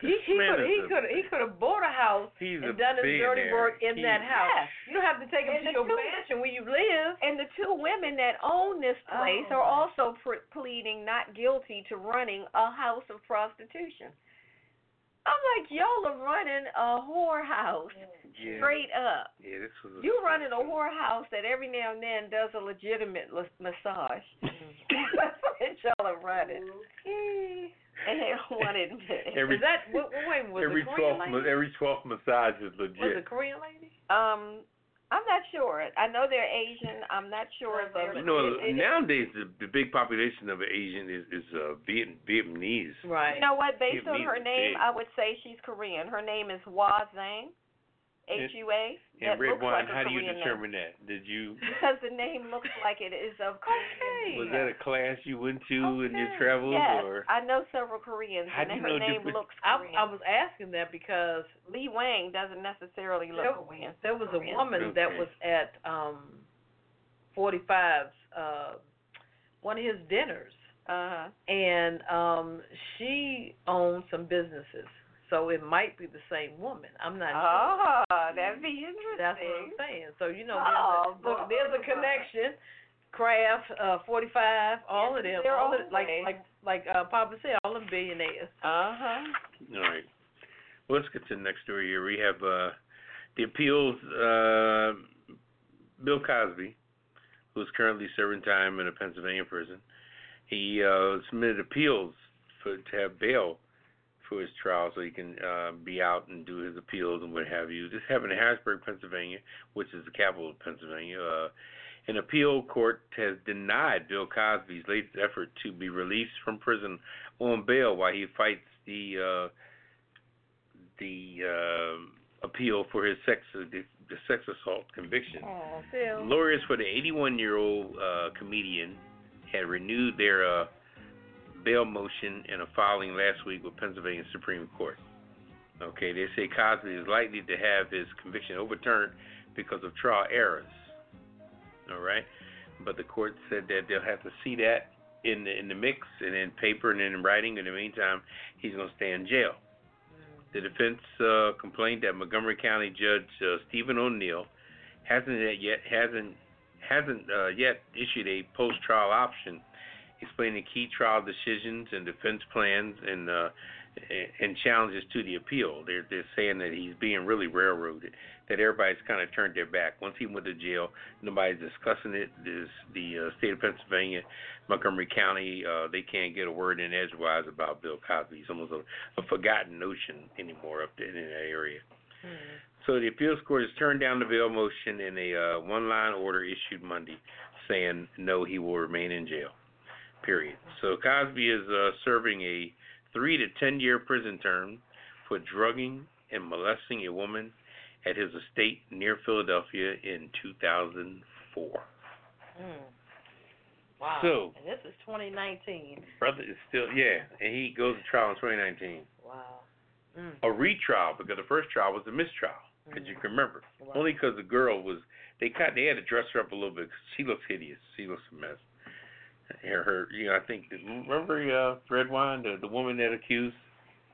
he he could he could he could have bought a house and done his dirty work in that house. You don't have to take him to your mansion where you live. And the two women that own this place are also pleading not guilty to running a house of prostitution. I'm like, y'all are running a whorehouse yeah. straight up. Yeah, this was a you running a whorehouse that every now and then does a legitimate l- massage. That's what y'all are running. Okay. And they don't want to admit it. Every, that, what, wait, was every, twelfth, every twelfth massage is legit. Was it a Korean lady? Um, I'm not sure. I know they're Asian. I'm not sure. If they're you know, Asian. Nowadays the, the big population of Asian is, is uh, Viet, Vietnamese. Right. You know what? Based Vietnamese on her name, I would say she's Korean. Her name is Hua Zhang, H U A. And Redwine, like how do you determine name. that? Did you? Because the name looks like it is of Korean. Okay. Was that a class you went to okay. in your travels? Yes, or? I know several Koreans, how and do you her know name different? looks Korean. I, I was asking that because Lee Wang doesn't necessarily look there, Korean. There was Korean. a woman okay. that was at um, forty-five's, uh, one of his dinners, uh-huh. and um, she owned some businesses. So it might be the same woman. I'm not sure. Oh, that'd be interesting. That's what I'm saying. So, you know, there's, oh, a, look, there's a connection. Kraft, uh, forty-five, all of them. They're all of, like like, like uh, Papa said, all them billionaires. Uh-huh. All right. Well, let's get to the next story here. We have uh, the appeals, uh, Bill Cosby, who's currently serving time in a Pennsylvania prison. He uh, submitted appeals for, to have bail his trial so he can uh, be out and do his appeals and what have you. This happened in Harrisburg, Pennsylvania, which is the capital of Pennsylvania. Uh, an appeal court has denied Bill Cosby's latest effort to be released from prison on bail while he fights the uh, the uh, appeal for his sex the, the sex assault conviction. Oh, Bill. Lawyers for the eighty-one-year-old uh, comedian had renewed their uh, bail motion in a filing last week with Pennsylvania Supreme Court. Okay, they say Cosby is likely to have his conviction overturned because of trial errors. All right, but the court said that they'll have to see that in the, in the mix and in paper and in writing. In the meantime, he's going to stay in jail. The defense uh, complained that Montgomery County Judge uh, Stephen O'Neill hasn't yet hasn't hasn't uh, yet issued a post-trial option, explaining key trial decisions and defense plans and uh, and challenges to the appeal. They're they're saying that he's being really railroaded, that everybody's kind of turned their back. Once he went to jail, nobody's discussing it. This, the uh, state of Pennsylvania, Montgomery County, uh, they can't get a word in edgewise about Bill Cosby. It's almost a, a forgotten notion anymore up there in that area. Mm-hmm. So the appeals court has turned down the bail motion in a uh, one-line order issued Monday saying, no, he will remain in jail, period. So Cosby is uh, serving a three- to ten-year prison term for drugging and molesting a woman at his estate near Philadelphia in two thousand four. Mm. Wow. So, and this is twenty nineteen. Brother is still, yeah, and he goes to trial in twenty nineteen. Wow. Mm. A retrial, because the first trial was a mistrial, because mm. you can remember. Wow. Only because the girl was, they cut, they had to dress her up a little bit because she looks hideous. She looks a mess. Her, her, you know, I think, remember uh, Redwine, the, the woman that accused?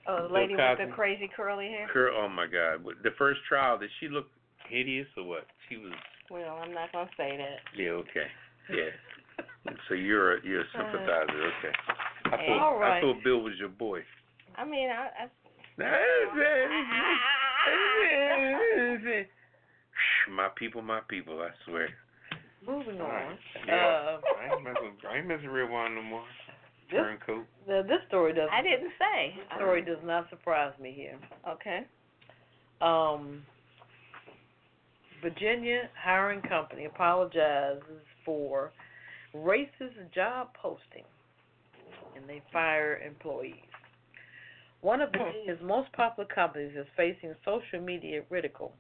Oh, the lady Cosby with the crazy curly hair? Cur- oh, my God. The first trial, did she look hideous or what? She was. Well, I'm not going to say that. Yeah, okay. Yeah. So you're a, you're a sympathizer, okay. I thought, hey, all right. I thought Bill was your boy. I mean, I... I my people, my people, I swear. Moving all right. on. Yeah. Uh, I ain't messing with Redwine no more. This, the, this story doesn't. I didn't say. This story does not surprise me here. Okay. Um, Virginia hiring company apologizes for racist job posting, and they fire employees. One of Virginia's most popular companies is facing social media ridicule.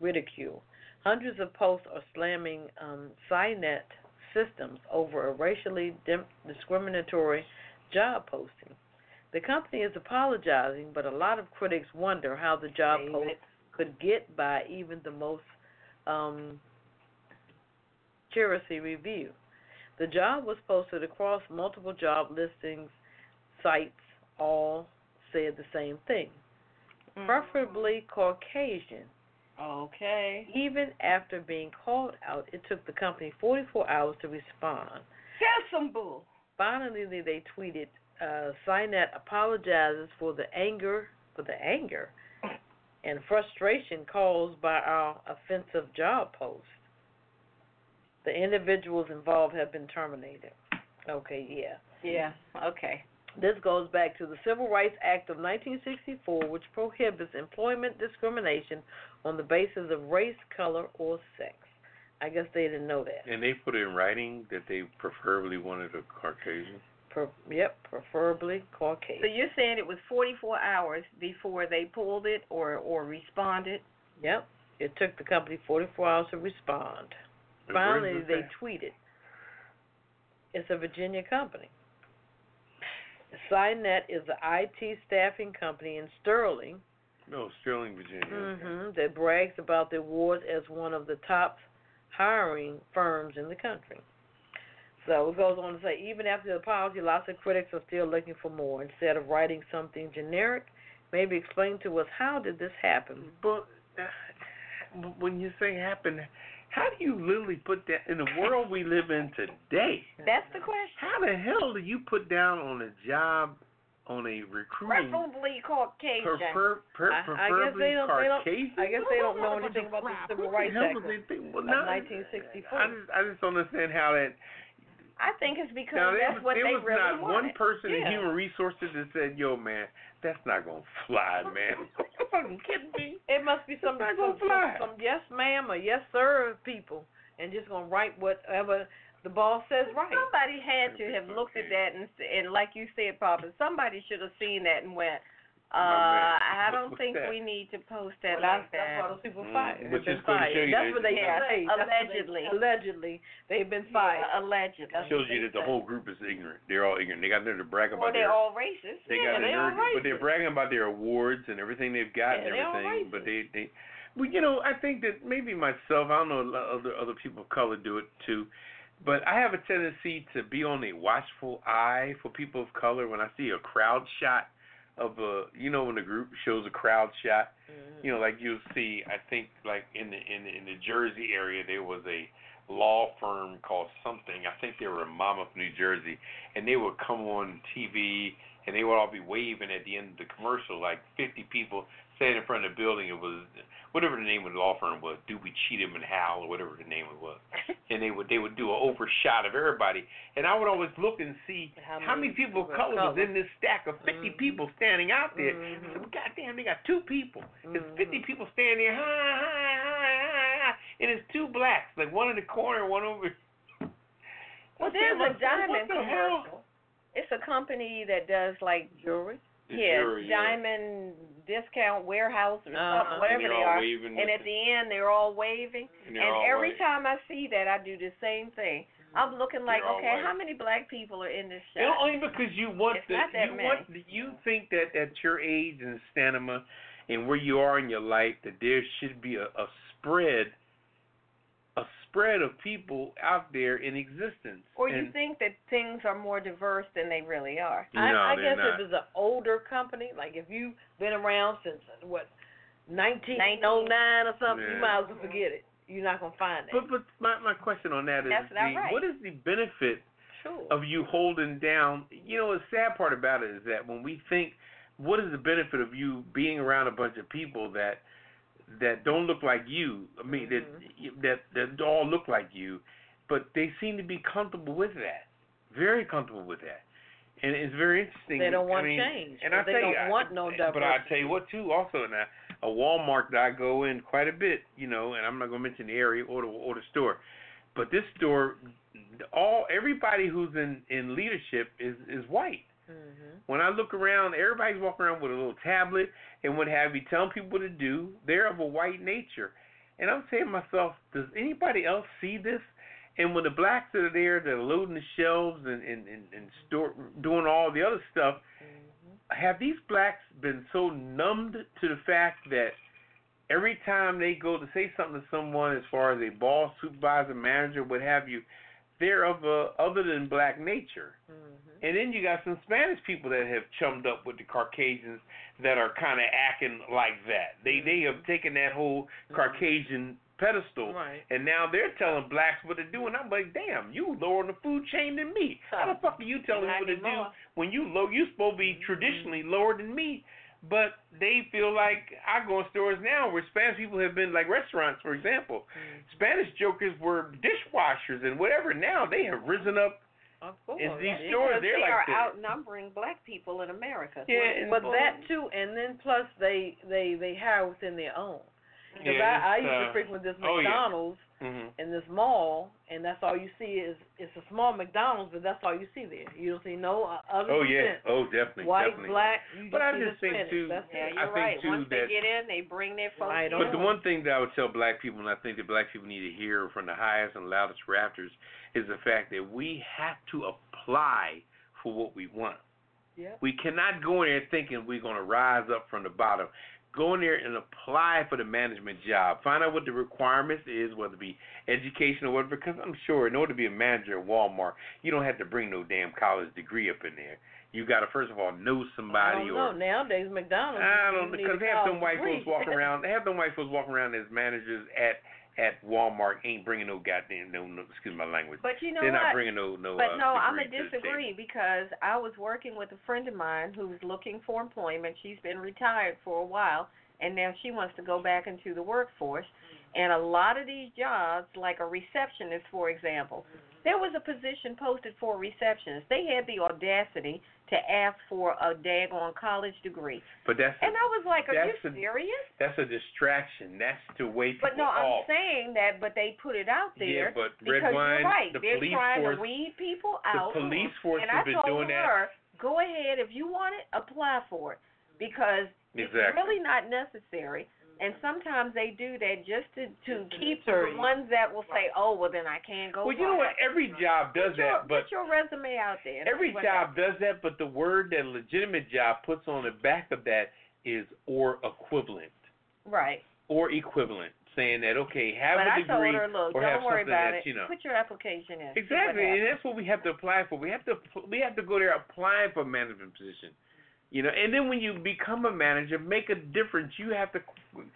Ridicule. Hundreds of posts are slamming um, Cynet systems over a racially dim- discriminatory job posting. The company is apologizing, but a lot of critics wonder how the job Save post it. could get by even the most um, curiously review. The job was posted across multiple job listings sites, all said the same thing, mm. preferably Caucasian. Okay. Even after being called out, it took the company forty-four hours to respond. That's some bull. Finally, they tweeted, uh, Cynet apologizes for the anger, for the anger and frustration caused by our offensive job post. The individuals involved have been terminated. Okay, yeah. Yeah, okay. This goes back to the Civil Rights Act of nineteen sixty-four, which prohibits employment discrimination on the basis of race, color, or sex. I guess they didn't know that. And they put in writing that they preferably wanted a Caucasian? Per, yep, preferably Caucasian. So you're saying it was forty-four hours before they pulled it or, or responded? Yep. It took the company forty-four hours to respond. And finally, they that? tweeted. It's a Virginia company. Cynet is the I T staffing company in Sterling. No, Sterling, Virginia. Mm-hmm, that brags about the awards as one of the top hiring firms in the country. So it goes on to say, even after the apology, lots of critics are still looking for more. Instead of writing something generic, maybe explain to us, how did this happen? But uh, when you say happen, how do you literally put that in the world we live in today? That's the question. How the hell do you put down on a job, on a recruiting? Preferably Caucasian. Prefer, per, preferably I, I Caucasian. I guess they don't know anything about the Civil Rights Act of nineteen sixty-four. I just, I just don't understand how that. I think it's because now, that's was, what they really wanted. There was not one person yeah. in human resources that said, yo, man, that's not going to fly, man. You're fucking kidding me. It must be some, some, some yes, ma'am, or yes, sir, people, and just going to write whatever the boss says right. Somebody had to have looked at that, and, and like you said, Papa, somebody should have seen that and went, Uh, I don't think that? we need to post that well, like that. That's why those people mm, fired. Which is fired. That's what they yeah. say. Allegedly. They, allegedly. They've been fired. Yeah, allegedly. It shows you that the whole group is ignorant. They're all ignorant. They got there to brag about well, their... Well, they're all racist. They yeah, got they're all racist. But they're bragging about their awards and everything they've got yeah, and everything. But they... they well, you know, I think that maybe myself, I don't know if other, other people of color do it too, but I have a tendency to be on a watchful eye for people of color when I see a crowd shot of a, you know, when the group shows a crowd shot, mm-hmm. you know, like you'll see, I think, like in the, in the in the Jersey area, there was a law firm called something. I think they were in Monmouth, New Jersey, and they would come on T V and they would all be waving at the end of the commercial, like fifty people standing in front of the building. It was whatever the name of the law firm was, Doobie Cheatham and Howell, or whatever the name it was. And they would they would do an overshot of everybody. And I would always look and see how many, how many people of color, color was in this stack of fifty mm-hmm. people standing out there. Mm-hmm. I said, well, goddamn, they got two people. Mm-hmm. There's fifty people standing there, hi, hi, hi, hi, and it's two blacks, like one in the corner, one over. Well, there's a diamond commercial. It's a company that does like jewelry. It's yeah, jewelry, diamond yeah. discount warehouse or uh-huh. something, whatever they are. And at the, the end, they're all waving. And, and all every waving. time I see that, I do the same thing. I'm looking like, they're okay, how many black people are in this shop? It's only because you want it's the not that you many. want the, you think that at your age and stamina and where you are in your life that there should be a, a spread. a spread of people out there in existence. Or you and think that things are more diverse than they really are. No, I, I guess not. If it's an older company, like if you've been around since, what, nineteen oh nine or something, yeah. you might as well forget it. You're not going to find it. But, but my, my question on that is, the, right. what is the benefit sure. of you holding down? You know, the sad part about it is that when we think, what is the benefit of you being around a bunch of people that that don't look like you, I mean, mm-hmm. that, that that all look like you, but they seem to be comfortable with that, very comfortable with that. And it's very interesting. They don't want I mean, change. And I they don't you, want I, no diversity. But I tell you what, too, also, now, a Walmart that I go in quite a bit, you know, and I'm not going to mention the area or the, or the store, but this store, all everybody who's in, in leadership is, is white. Mm-hmm. When I look around, everybody's walking around with a little tablet and what have you, telling people what to do. They're of a white nature. And I'm saying to myself, does anybody else see this? And when the blacks that are there, they're loading the shelves and, and, and, and store, doing all the other stuff. Mm-hmm. Have these blacks been so numbed to the fact that every time they go to say something to someone, as far as a boss, supervisor, manager, what have you, they're of a other than black nature? Mm-hmm. And then you got some Spanish people that have chummed up with the Caucasians that are kind of acting like that. They mm-hmm. they have taken that whole Caucasian mm-hmm. pedestal, right. and now they're telling blacks what to do. And I'm like, damn, you lower on the food chain than me. So, how the fuck are you telling me what to do when you low? You supposed to be mm-hmm. traditionally lower than me. But they feel like, I go in stores now where Spanish people have been, like restaurants, for example. Mm-hmm. Spanish jokers were dishwashers and whatever. Now they have risen up in these yeah. stores. They're they like are this. outnumbering black people in America. Yeah, but that too, and then plus they, they, they hire within their own. Because yeah, I, I used uh, to frequent this McDonald's oh, yeah. mm-hmm. and this mall, and that's all you see is, it's a small McDonald's, but that's all you see there. You don't see no other Oh, yeah. Oh, definitely. White, definitely. black, you But I just think, too, that's yeah, you're I think, right. too, Once that, they get in, they bring their folks right But on. The one thing that I would tell black people, and I think that black people need to hear from the highest and loudest rafters, is the fact that we have to apply for what we want. Yep. We cannot go in there thinking we're going to rise up from the bottom. Go in there and apply for the management job. Find out what the requirements is, whether it be education or whatever, because I'm sure in order to be a manager at Walmart, you don't have to bring no damn college degree up in there. You got to, first of all, know somebody. I don't or, know. Nowadays, McDonald's. I don't know, because they have some white folks walking around. They have some white folks walking around as managers at at Walmart, ain't bringing no goddamn, no, no excuse my language. But you know They're what? They're not bringing no, no But uh, no, I'm going to disagree because I was working with a friend of mine who was looking for employment. She's been retired for a while, and now she wants to go back into the workforce. And a lot of these jobs, like a receptionist, for example, there was a position posted for a receptionist. They had the audacity to ask for a daggone college degree. But that's and a, I was like, are you a, serious? That's a distraction. That's to wait people off. But no, I'm off. saying that, but they put it out there. Yeah, but Redwine, right, the police force. They're trying force, to weed people out. The police force and has I been doing her, that. Go ahead. If you want it, apply for it because exactly. it's really not necessary. And sometimes they do that just to, to keep the ones that will say, oh, well, then I can't go. Well, you know what? Every job does your, that. But put your resume out there. Every job does that, but the word that legitimate job puts on the back of that is or equivalent. Right. Or equivalent, saying that, okay, have but a degree I told her, look, or don't have worry something about that, it. you know. Put your application in. Exactly, and that's what we have to apply for. We have to, we have to go there applying for a management position. You know, and then when you become a manager, make a difference. You have to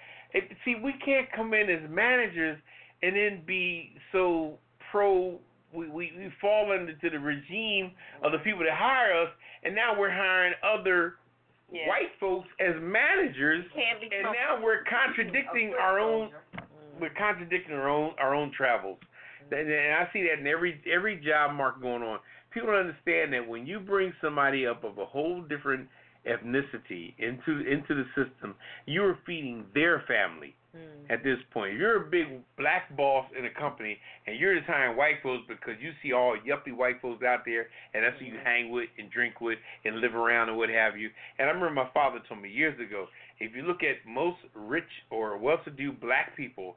– see, we can't come in as managers and then be so pro we, – we, we fall into the regime of the people that hire us, and now we're hiring other yeah. white folks as managers, can't be and com- now we're contradicting our own – we're contradicting our own, our own travels. And I see that in every every job market going on. People don't understand that when you bring somebody up of a whole different – ethnicity into into the system, you're feeding their family mm. at this point. If you're a big black boss in a company and you're just hiring white folks because you see all yuppie white folks out there and that's mm. who you hang with and drink with and live around and what have you. And I remember my father told me years ago, if you look at most rich or well-to-do black people,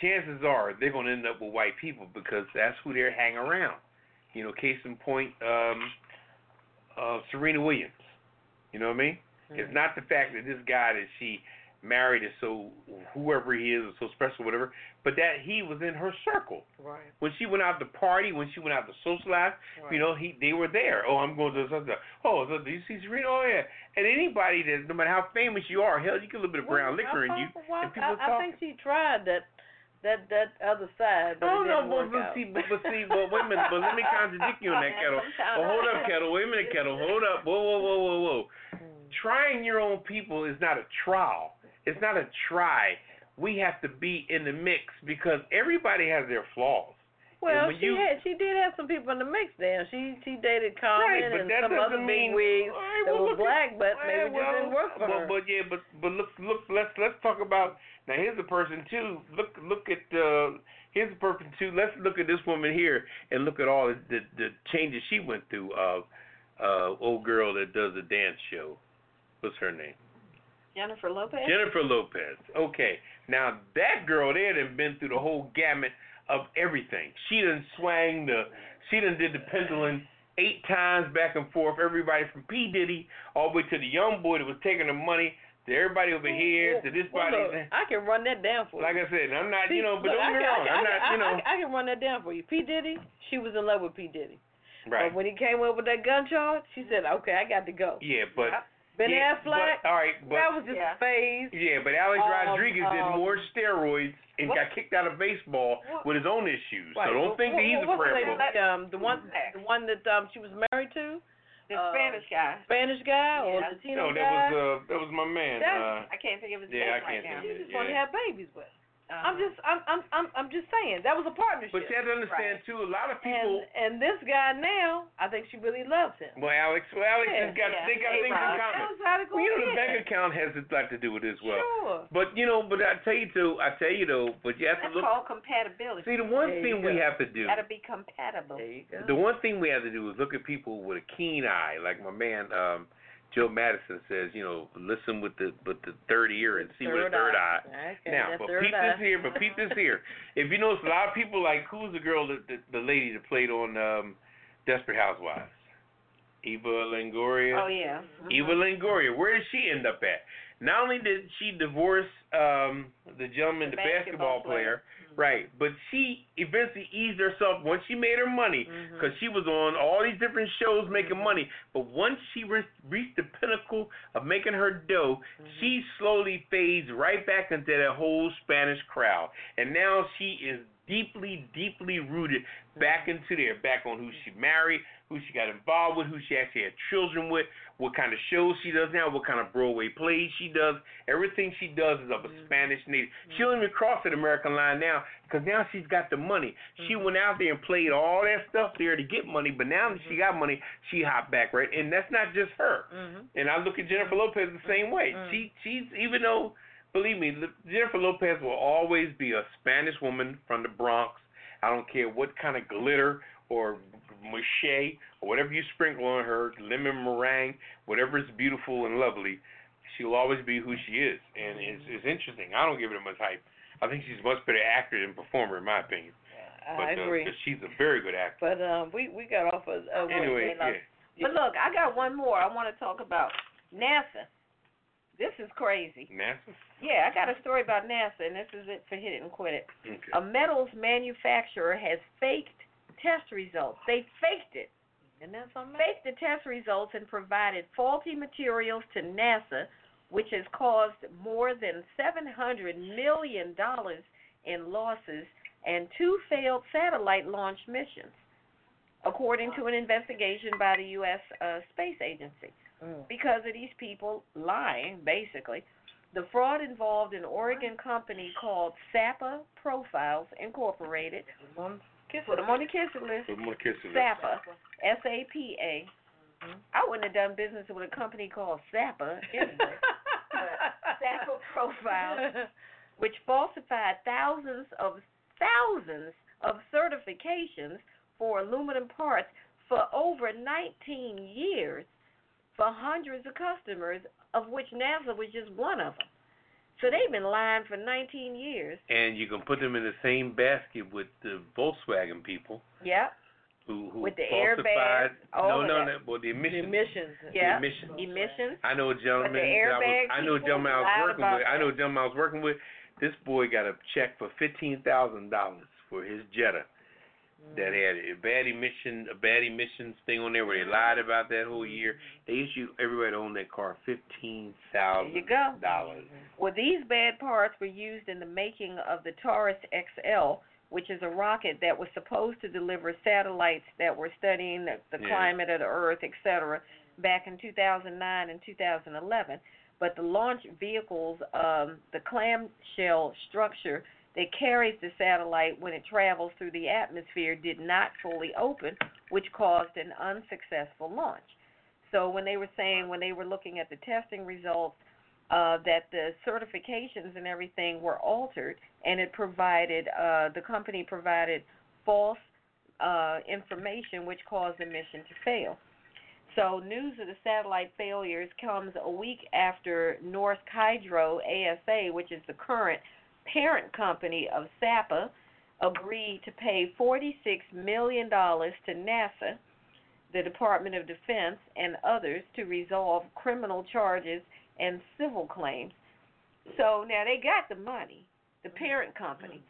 chances are they're going to end up with white people because that's who they're hanging around. You know, case in point, um, uh, Serena Williams. You know what I mean? Mm-hmm. It's not the fact that this guy that she married is so, whoever he is, is so special, whatever, but that he was in her circle. Right. When she went out to party, when she went out to socialize, right. you know, he they were there. Oh, I'm going to something. Oh, do you see Serena? Oh, yeah. And anybody that, no matter how famous you are, hell, you get a little bit of brown well, liquor in you. Why, and people I, are talking. I think she tried that. That that other side, but no, it didn't no, work but, out. See, but, but see, but wait a minute, but let me contradict you on that, Ketel. Well, hold up, Ketel. Wait a minute, Ketel. Hold up. Whoa, whoa, whoa, whoa, whoa. Mm. Trying your own people is not a trial. It's not a try. We have to be in the mix because everybody has their flaws. Well, she you, had, she did have some people in the mix. Then she she dated Carmen right, and some other big wigs right, well, that were black, at, but maybe well, just didn't work for well, her. But yeah, but but look look let's let's talk about now. Here's a person too. Look look at uh, here's a person too. Let's look at this woman here and look at all the the changes she went through. Uh, uh, old girl that does the dance show. What's her name? Jennifer Lopez. Jennifer Lopez. Okay, now that girl there that been through the whole gamut of everything. She done swang the, she done did the pendulum eight times back and forth. Everybody from P. Diddy all the way to the young boy that was taking the money to everybody over here well, to this well, body. Look, I can run that down for you. Like I said, I'm not, you know, but look, don't get me wrong. I'm not, you know. I, I, I can run that down for you. P. Diddy, she was in love with P. Diddy. Right. But when he came up with that gun charge, she said, okay, I got to go. Yeah, but. I, Ben yeah, Affleck, but, all right, but, that was just yeah. a phase. Yeah, but Alex um, Rodriguez um, did more steroids and what? got kicked out of baseball what? with his own issues. Right. So don't well, think well, that he's well, a prayer that, um, the one, the one that um, she was married to. The uh, Spanish guy. Spanish guy yeah. or Latino guy. No, that guy. was uh, that was my man. Uh, I can't think of his name yeah, right now. You just yeah. want to have babies with. Uh-huh. I'm just, I'm, I'm, I'm, I'm just saying that was a partnership. But you have to understand right. too, a lot of people. And, and this guy now, I think she really loves him. Well, Alex, well, Alex yeah. has got, yeah. they got hey, things Rob. in common. Well, you know, the bank account has a lot to do with it as well. Sure. But you know, but I tell you too, I tell you though, but you have That's to look. That's called compatibility. See, the one there thing we have to do. Gotta be compatible. There you go. The one thing we have to do is look at people with a keen eye, like my man. um Joe Madison says, you know, listen with the with the third ear and see third with the third eye. eye. Okay, now, but peep eye. this here, but peep this here. If you notice, a lot of people like who's the girl, that, the the lady that played on um, Desperate Housewives, Eva Longoria. Oh yeah. Mm-hmm. Eva Longoria. Where did she end up at? Not only did she divorce um, the gentleman, the, the basketball, basketball player, player. Mm-hmm. right, but she eventually eased herself once she made her money because mm-hmm. she was on all these different shows making mm-hmm. money. But once she re- reached the pinnacle of making her dough, mm-hmm. she slowly fades right back into that whole Spanish crowd. And now she is deeply, deeply rooted mm-hmm. back into there, back on who she married, who she got involved with, who she actually had children with, what kind of shows she does now, what kind of Broadway plays she does. Everything she does is of a mm-hmm. Spanish native. Mm-hmm. She don't even cross that American line now because now she's got the money. Mm-hmm. She went out there and played all that stuff there to get money, but now mm-hmm. that she got money, she hopped back, right? And that's not just her. Mm-hmm. And I look at Jennifer Lopez the same way. Mm-hmm. She, she's, even though, believe me, Jennifer Lopez will always be a Spanish woman from the Bronx. I don't care what kind of glitter or mache, or whatever you sprinkle on her, lemon meringue, whatever is beautiful and lovely, she'll always be who she is. And it's, it's interesting. I don't give it much hype. I think she's a much better actor than performer, in my opinion. Yeah, but, I uh, agree. She's a very good actor. But um, we, we got off of... Uh, anyway, yeah. But look, I got one more I want to talk about. NASA. This is crazy. NASA? Yeah, I got a story about NASA, and this is it for Hit It and Quit It. Okay. A metals manufacturer has faked test results. They faked it. And that's faked the test results and provided faulty materials to NASA, which has caused more than seven hundred million dollars in losses and two failed satellite launch missions, according to an investigation by the U S Uh, Space Agency. Mm. Because of these people lying, basically, the fraud involved an Oregon company called Sappa Profiles Incorporated. Put them on the kissing list. Put them on the kissing list. Sappa, S A P A. Mm-hmm. I wouldn't have done business with a company called Sappa anyway. Sappa Profiles, which falsified thousands of thousands of certifications for aluminum parts for over nineteen years for hundreds of customers, of which NASA was just one of them. So they've been lying for nineteen years. And you can put them in the same basket with the Volkswagen people. Yep. Who, who with the airbags. No, no, no. Well, the emissions. The emissions. Yeah. The emissions. emissions. I know a gentleman. With the airbags. I, I know a gentleman I was working with. That. I know a gentleman I was working with. This boy got a check for fifteen thousand dollars for his Jetta mm. that had a bad emission, a bad emissions thing on there where they lied about that whole year. They issued everybody to own that car fifteen thousand dollars. There you go. Mm-hmm. Well, these bad parts were used in the making of the Taurus X L, which is a rocket that was supposed to deliver satellites that were studying the, the yeah. climate of the Earth, et cetera, back in two thousand nine and two thousand eleven. But the launch vehicle's, um, the clamshell structure that carries the satellite when it travels through the atmosphere did not fully open, which caused an unsuccessful launch. So when they were saying, when they were looking at the testing results, Uh, that the certifications and everything were altered, and it provided, uh, the company provided false uh, information, which caused the mission to fail. So news of the satellite failures comes a week after Norsk Hydro A S A, which is the current parent company of Sappa, agreed to pay forty-six million dollars to NASA, the Department of Defense, and others to resolve criminal charges and civil claims. So now they got the money, the parent company.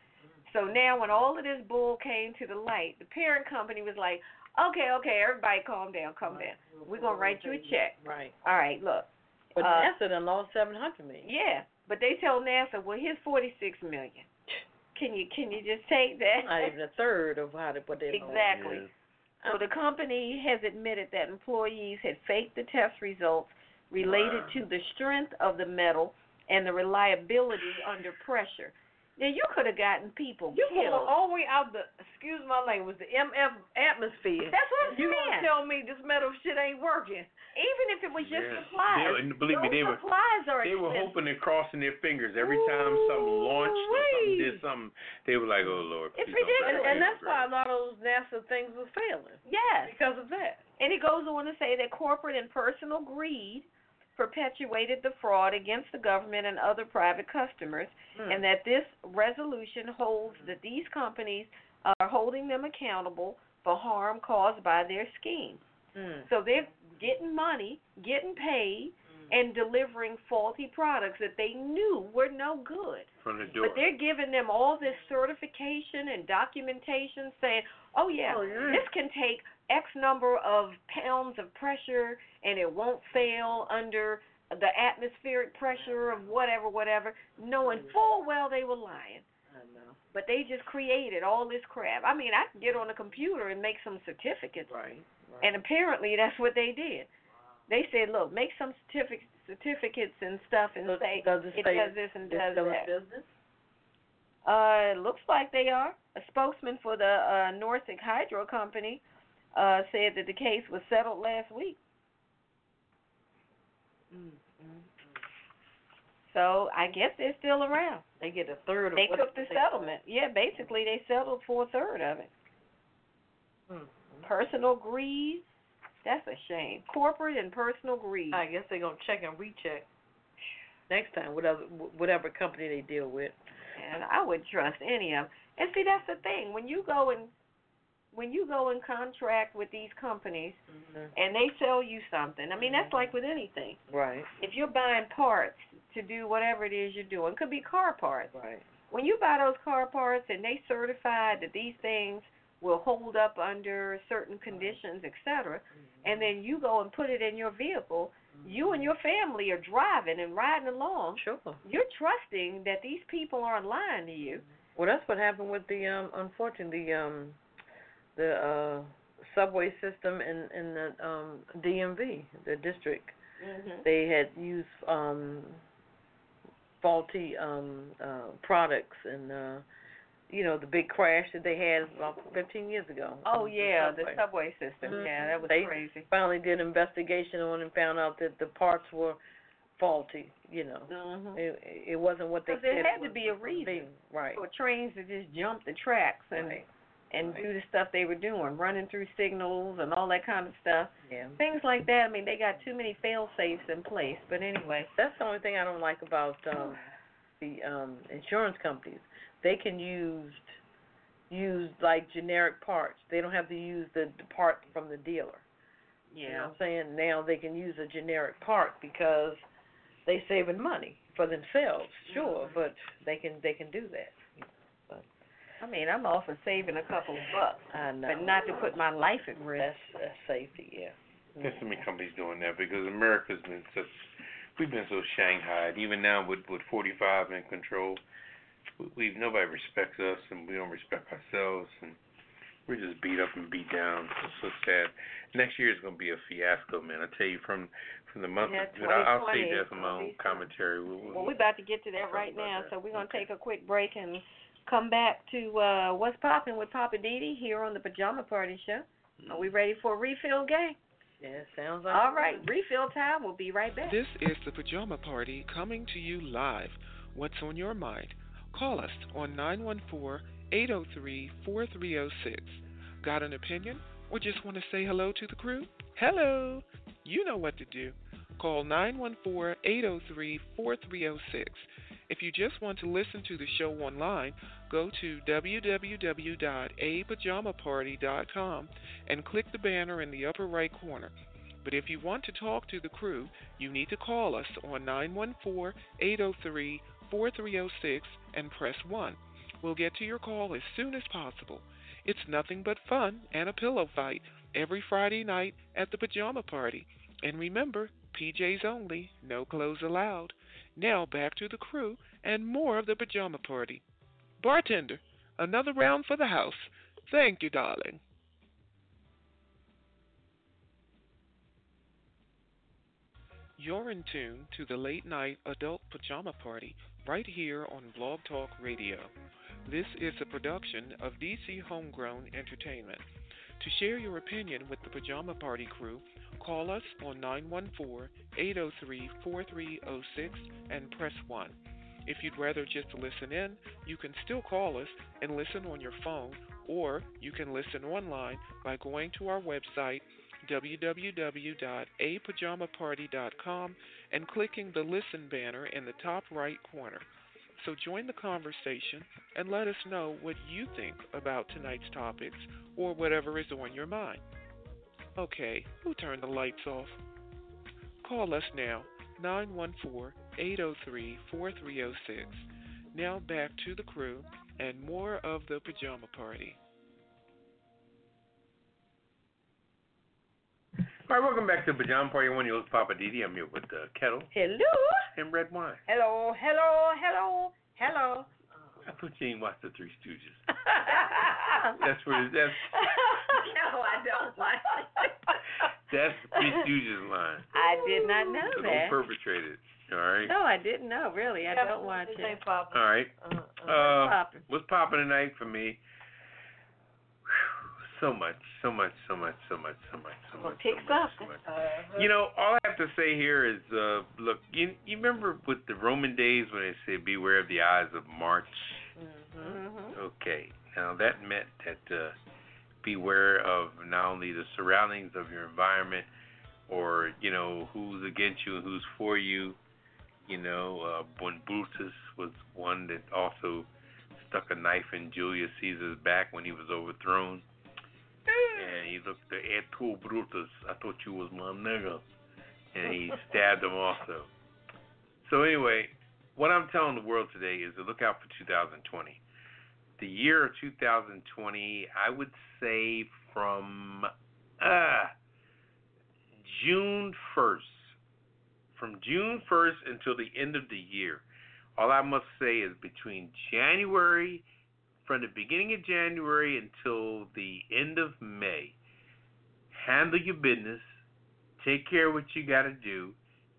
So now when all of this bull came to the light, the parent company was like, okay, okay, everybody calm down, calm right. down. We're going to write you a check. Right. All right, look. But uh, NASA done lost seven hundred million dollars. Yeah, but they tell NASA, well, here's forty-six million dollars. Can you can you just take that? Not even a third of how to put that on. Exactly. Yeah. So the company has admitted that employees had faked the test results related to the strength of the metal and the reliability under pressure. Now, you could have gotten people you killed. You pulled all the way out the, excuse my language, the M F atmosphere. That's what I'm you saying. You tell me this metal shit ain't working. Even if it was just yeah. supplies. They, believe me, they were, supplies are they were hoping and crossing their fingers. Every Ooh, time something launched or something did something, they were like, oh, Lord. It's ridiculous. And, and that's why a lot of those NASA things were failing. Yes. Because of that. And it goes on to say that corporate and personal greed perpetuated the fraud against the government and other private customers, hmm. and that this resolution holds that these companies are holding them accountable for harm caused by their scheme. Hmm. So they're getting money, getting paid, hmm. and delivering faulty products that they knew were no good. From the door. But they're giving them all this certification and documentation saying, oh, yeah, oh, yeah. this can take X number of pounds of pressure, and it won't fail under the atmospheric pressure of whatever, whatever, knowing full well they were lying. I know. But they just created all this crap. I mean, I can get on a computer and make some certificates. Right. right. And apparently that's what they did. Wow. They said, look, make some certific- certificates and stuff and so say does it, it does this and does that. Business? Uh, looks like they are. A spokesman for the uh, Norsk Hydro Company Uh, said that the case was settled last week. Mm, mm, mm. So I guess they're still around. They get a third of it. They took the settlement. Yeah, basically they settled for a third of it. Mm, mm. Personal greed, that's a shame. Corporate and personal greed. I guess they're going to check and recheck next time, whatever, whatever company they deal with. And I wouldn't trust any of them. And see, that's the thing. When you go and When you go and contract with these companies mm-hmm. and they sell you something, I mean, that's like with anything. Right. If you're buying parts to do whatever it is you're doing, it could be car parts. Right. When you buy those car parts and they certify that these things will hold up under certain conditions, et cetera, and then you go and put it in your vehicle, you and your family are driving and riding along. Sure. You're trusting that these people aren't lying to you. Well, that's what happened with the, um, unfortunately, the, um, the uh, subway system in, in the um, D M V, the district. Mm-hmm. They had used um, faulty um, uh, products and, uh, you know, the big crash that they had about fifteen years ago. Oh, yeah, the subway, the subway system. Mm-hmm. Yeah, that was they crazy. They finally did an investigation on and found out that the parts were faulty, you know. Mm-hmm. It, it wasn't what they said. There had to be a reason right. for trains to just jump the tracks and right. and right. do the stuff they were doing, running through signals and all that kind of stuff. Yeah. Things like that. I mean, they got too many fail-safes in place. But anyway. That's the only thing I don't like about um, the um, insurance companies. They can use, use like, generic parts. They don't have to use the, the part from the dealer. Yeah. You know what I'm saying? Now they can use a generic part because they're saving money for themselves, sure, mm-hmm. but they can they can do that. But, I mean, I'm all for saving a couple of bucks, I know. But not to put my life at risk. That's, that's safety, yeah. There's so many companies doing that because America's been such, we've been so shanghaied. Even now with, with forty-five in control, We've nobody respects us, and we don't respect ourselves, and we're just beat up and beat down. It's so sad. Next year is going to be a fiasco, man. I tell you, from from the month yeah, of I'll say that from my own commentary. We'll, well, we're about to get to that right now, that. so we're going to okay. take a quick break and come back to uh, What's Poppin' with Papa D D here on the Pajama Party Show. Are we ready for a refill, gang? Yeah, sounds like all right. Refill time. We'll be right back. This is the Pajama Party coming to you live. What's on your mind? Call us on nine one four, eight oh three, four three oh six. Got an opinion or just want to say hello to the crew? Hello! You know what to do. Call nine one four, eight oh three, four three oh six. If you just want to listen to the show online, go to w w w dot a pajama party dot com and click the banner in the upper right corner. But if you want to talk to the crew, you need to call us on nine one four, eight oh three, four three oh six and press one. We'll get to your call as soon as possible. It's nothing but fun and a pillow fight every Friday night at the Pajama Party. And remember, P Js only, no clothes allowed. Now back to the crew and more of the Pajama Party. Bartender, another round for the house. Thank you, darling. You're in tune to the late night adult Pajama Party right here on Blog Talk Radio. This is a production of D C Homegrown Entertainment. To share your opinion with the Pajama Party crew, call us on nine one four, eight oh three, four three oh six and press one. If you'd rather just listen in, you can still call us and listen on your phone, or you can listen online by going to our website w w w dot a pajama party dot com and clicking the listen banner in the top right corner. So join the conversation and let us know what you think about tonight's topics or whatever is on your mind. Okay, who turned the lights off? Call us now, nine one four, eight oh three, four three oh six. Now back to the crew and more of the Pajama Party. All right, welcome back to Pajama Party. One of your hosts, Papa D D. I'm here with uh, Ketel. Hello. And Redwine. Hello, hello, hello, hello. I thought you ain't watched The Three Stooges. That's where it is. No, I don't watch it. That's the Three Stooges line. I did not know so that. Don't perpetrate it, all right? No, I didn't know, really. I yeah, don't watch it. Ain't poppin'. All right. Uh, uh, uh, poppin'. What's popping tonight for me? So much, so much, so much, so much, so much, so much. Well, pick so much, so much. Uh-huh. You know, all I have to say here is, uh, look, you, you remember with the Roman days when they said, beware of the eyes of March? Mm-hmm. Okay. Now, that meant that uh, beware of not only the surroundings of your environment or, you know, who's against you and who's for you. You know, uh, when Brutus was one that also stuck a knife in Julius Caesar's back when he was overthrown. And he looked at Etul Brutus. I thought you was my nigga. And he stabbed him also. So anyway, what I'm telling the world today is to look out for two thousand twenty. the year two thousand twenty, I would say from uh, June first. From June first until the end of the year. All I must say is between January, from the beginning of January until the end of May, handle your business, take care of what you got to do,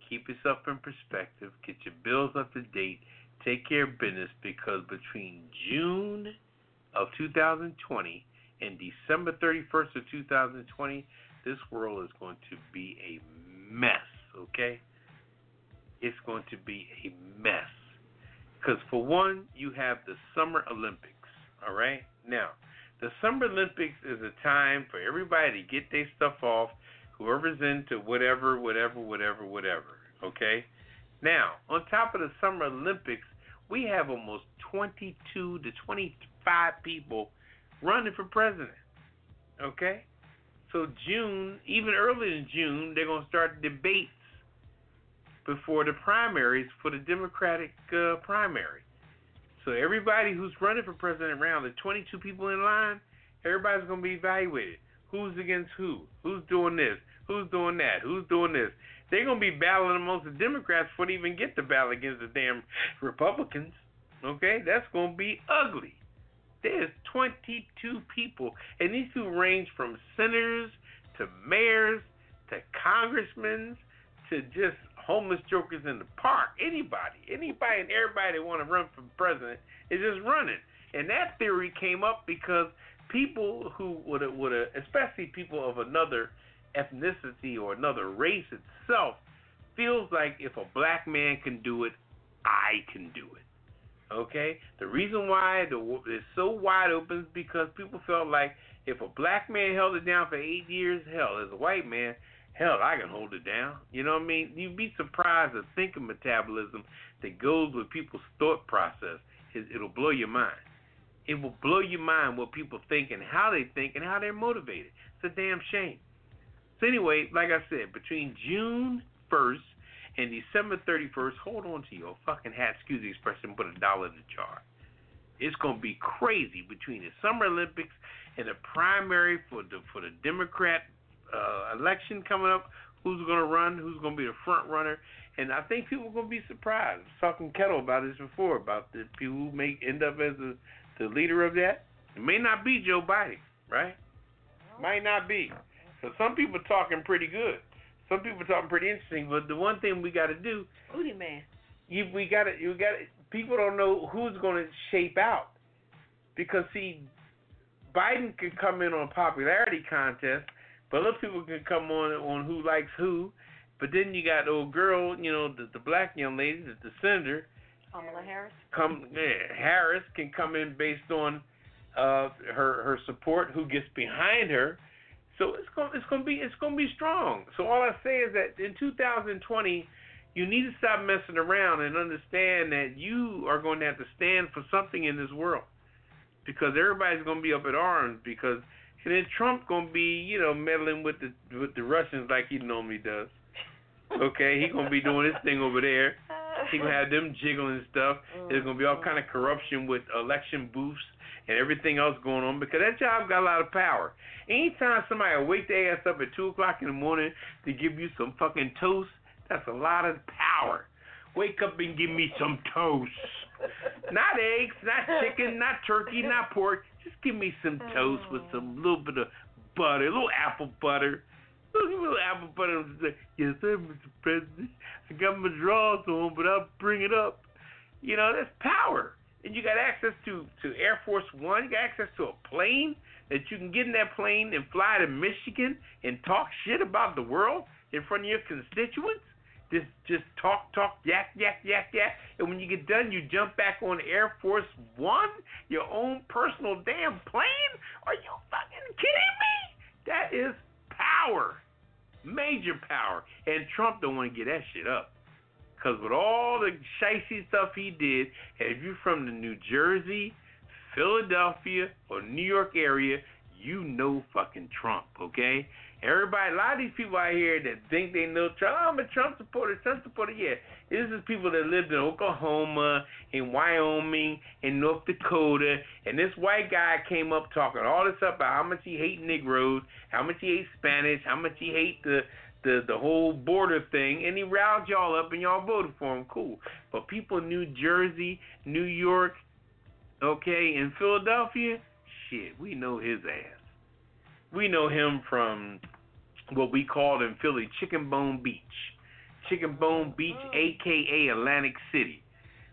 keep yourself in perspective, get your bills up to date, take care of business, because between June of two thousand twenty and December thirty-first of two thousand twenty, this world is going to be a mess, okay? It's going to be a mess. Because for one, you have the Summer Olympics, all right? Now, the Summer Olympics is a time for everybody to get their stuff off, whoever's into whatever, whatever, whatever, whatever, okay? Now, on top of the Summer Olympics, we have almost twenty-two to twenty-five people running for president, okay? So June, even early in June, they're going to start debates before the primaries for the Democratic uh, primary. So everybody who's running for president around, the twenty-two people in line, everybody's going to be evaluated. Who's against who? Who's doing this? Who's doing that? Who's doing this? They're going to be battling amongst the Democrats before they even get the ballot against the damn Republicans. Okay? That's going to be ugly. There's twenty-two people, and these two range from senators to mayors to congressmen to just homeless jokers in the park. Anybody, anybody and everybody that want to run for president is just running. And that theory came up because people who would have, would have, especially people of another ethnicity or another race itself, feels like if a black man can do it, I can do it. Okay? The reason why the, it's so wide open is because people felt like if a black man held it down for eight years, hell, as a white man, hell, I can hold it down. You know what I mean? You'd be surprised at thinking metabolism that goes with people's thought process. It'll blow your mind. It will blow your mind what people think and how they think and how they're motivated. It's a damn shame. So anyway, like I said, between June first and December thirty-first, hold on to your fucking hat, excuse the expression, put a dollar in the jar. It's going to be crazy between the Summer Olympics and the primary for the, for the Democrat Uh, election coming up, who's going to run, who's going to be the front runner, and I think people are going to be surprised. I was talking to Ketel about this before, about the people who may end up as the, the leader of that. It may not be Joe Biden, right? Might not be. So some people are talking pretty good. Some people are talking pretty interesting, but the one thing we got to do, Booty man. You, we got to, you got to, people don't know who's going to shape out, because, see, Biden could come in on a popularity contest, but other people can come on on who likes who. But then you got the old girl, you know, the, the black young lady, the, the senator. Kamala Harris. Come, yeah, Harris can come in based on uh, her her support, who gets behind her. So it's going it's going to be it's going to be strong. So all I say is that in two thousand twenty, you need to stop messing around and understand that you are going to have to stand for something in this world, because everybody's going to be up at arms because. And then Trump gonna be, you know, meddling with the with the Russians like he normally does. Okay, he gonna be doing his thing over there. He gonna have them jiggling stuff. There's gonna be all kind of corruption with election booths and everything else going on, because that job got a lot of power. Anytime somebody will wake their ass up at two o'clock in the morning to give you some fucking toast, that's a lot of power. Wake up and give me some toast. Not eggs, not chicken, not turkey, not pork. Just give me some toast with some little bit of butter, a little apple butter. A little apple butter. Yes, sir, Mister President. I got my drawers on, but I'll bring it up. You know, that's power. And you got access to, to Air Force One. You got access to a plane that you can get in that plane and fly to Michigan and talk shit about the world in front of your constituents. Just just talk, talk, yak, yak, yak, yak. And when you get done, you jump back on Air Force One, your own personal damn plane? Are you fucking kidding me? That is power. Major power. And Trump don't want to get that shit up. Because with all the shicey stuff he did, if you're from the New Jersey, Philadelphia, or New York area, you know fucking Trump, okay? Everybody, a lot of these people out here that think they know Trump, oh, I'm a Trump supporter, Trump supporter, yeah. This is people that lived in Oklahoma, in Wyoming, in North Dakota, and this white guy came up talking all this up about how much he hate Negroes, how much he hate Spanish, how much he hate the, the, the whole border thing, and he riled y'all up and y'all voted for him, cool. But people in New Jersey, New York, okay, and Philadelphia, shit, we know his ass. We know him from what we called in Philly Chicken Bone Beach. Chicken Bone Beach, a k a. Atlantic City,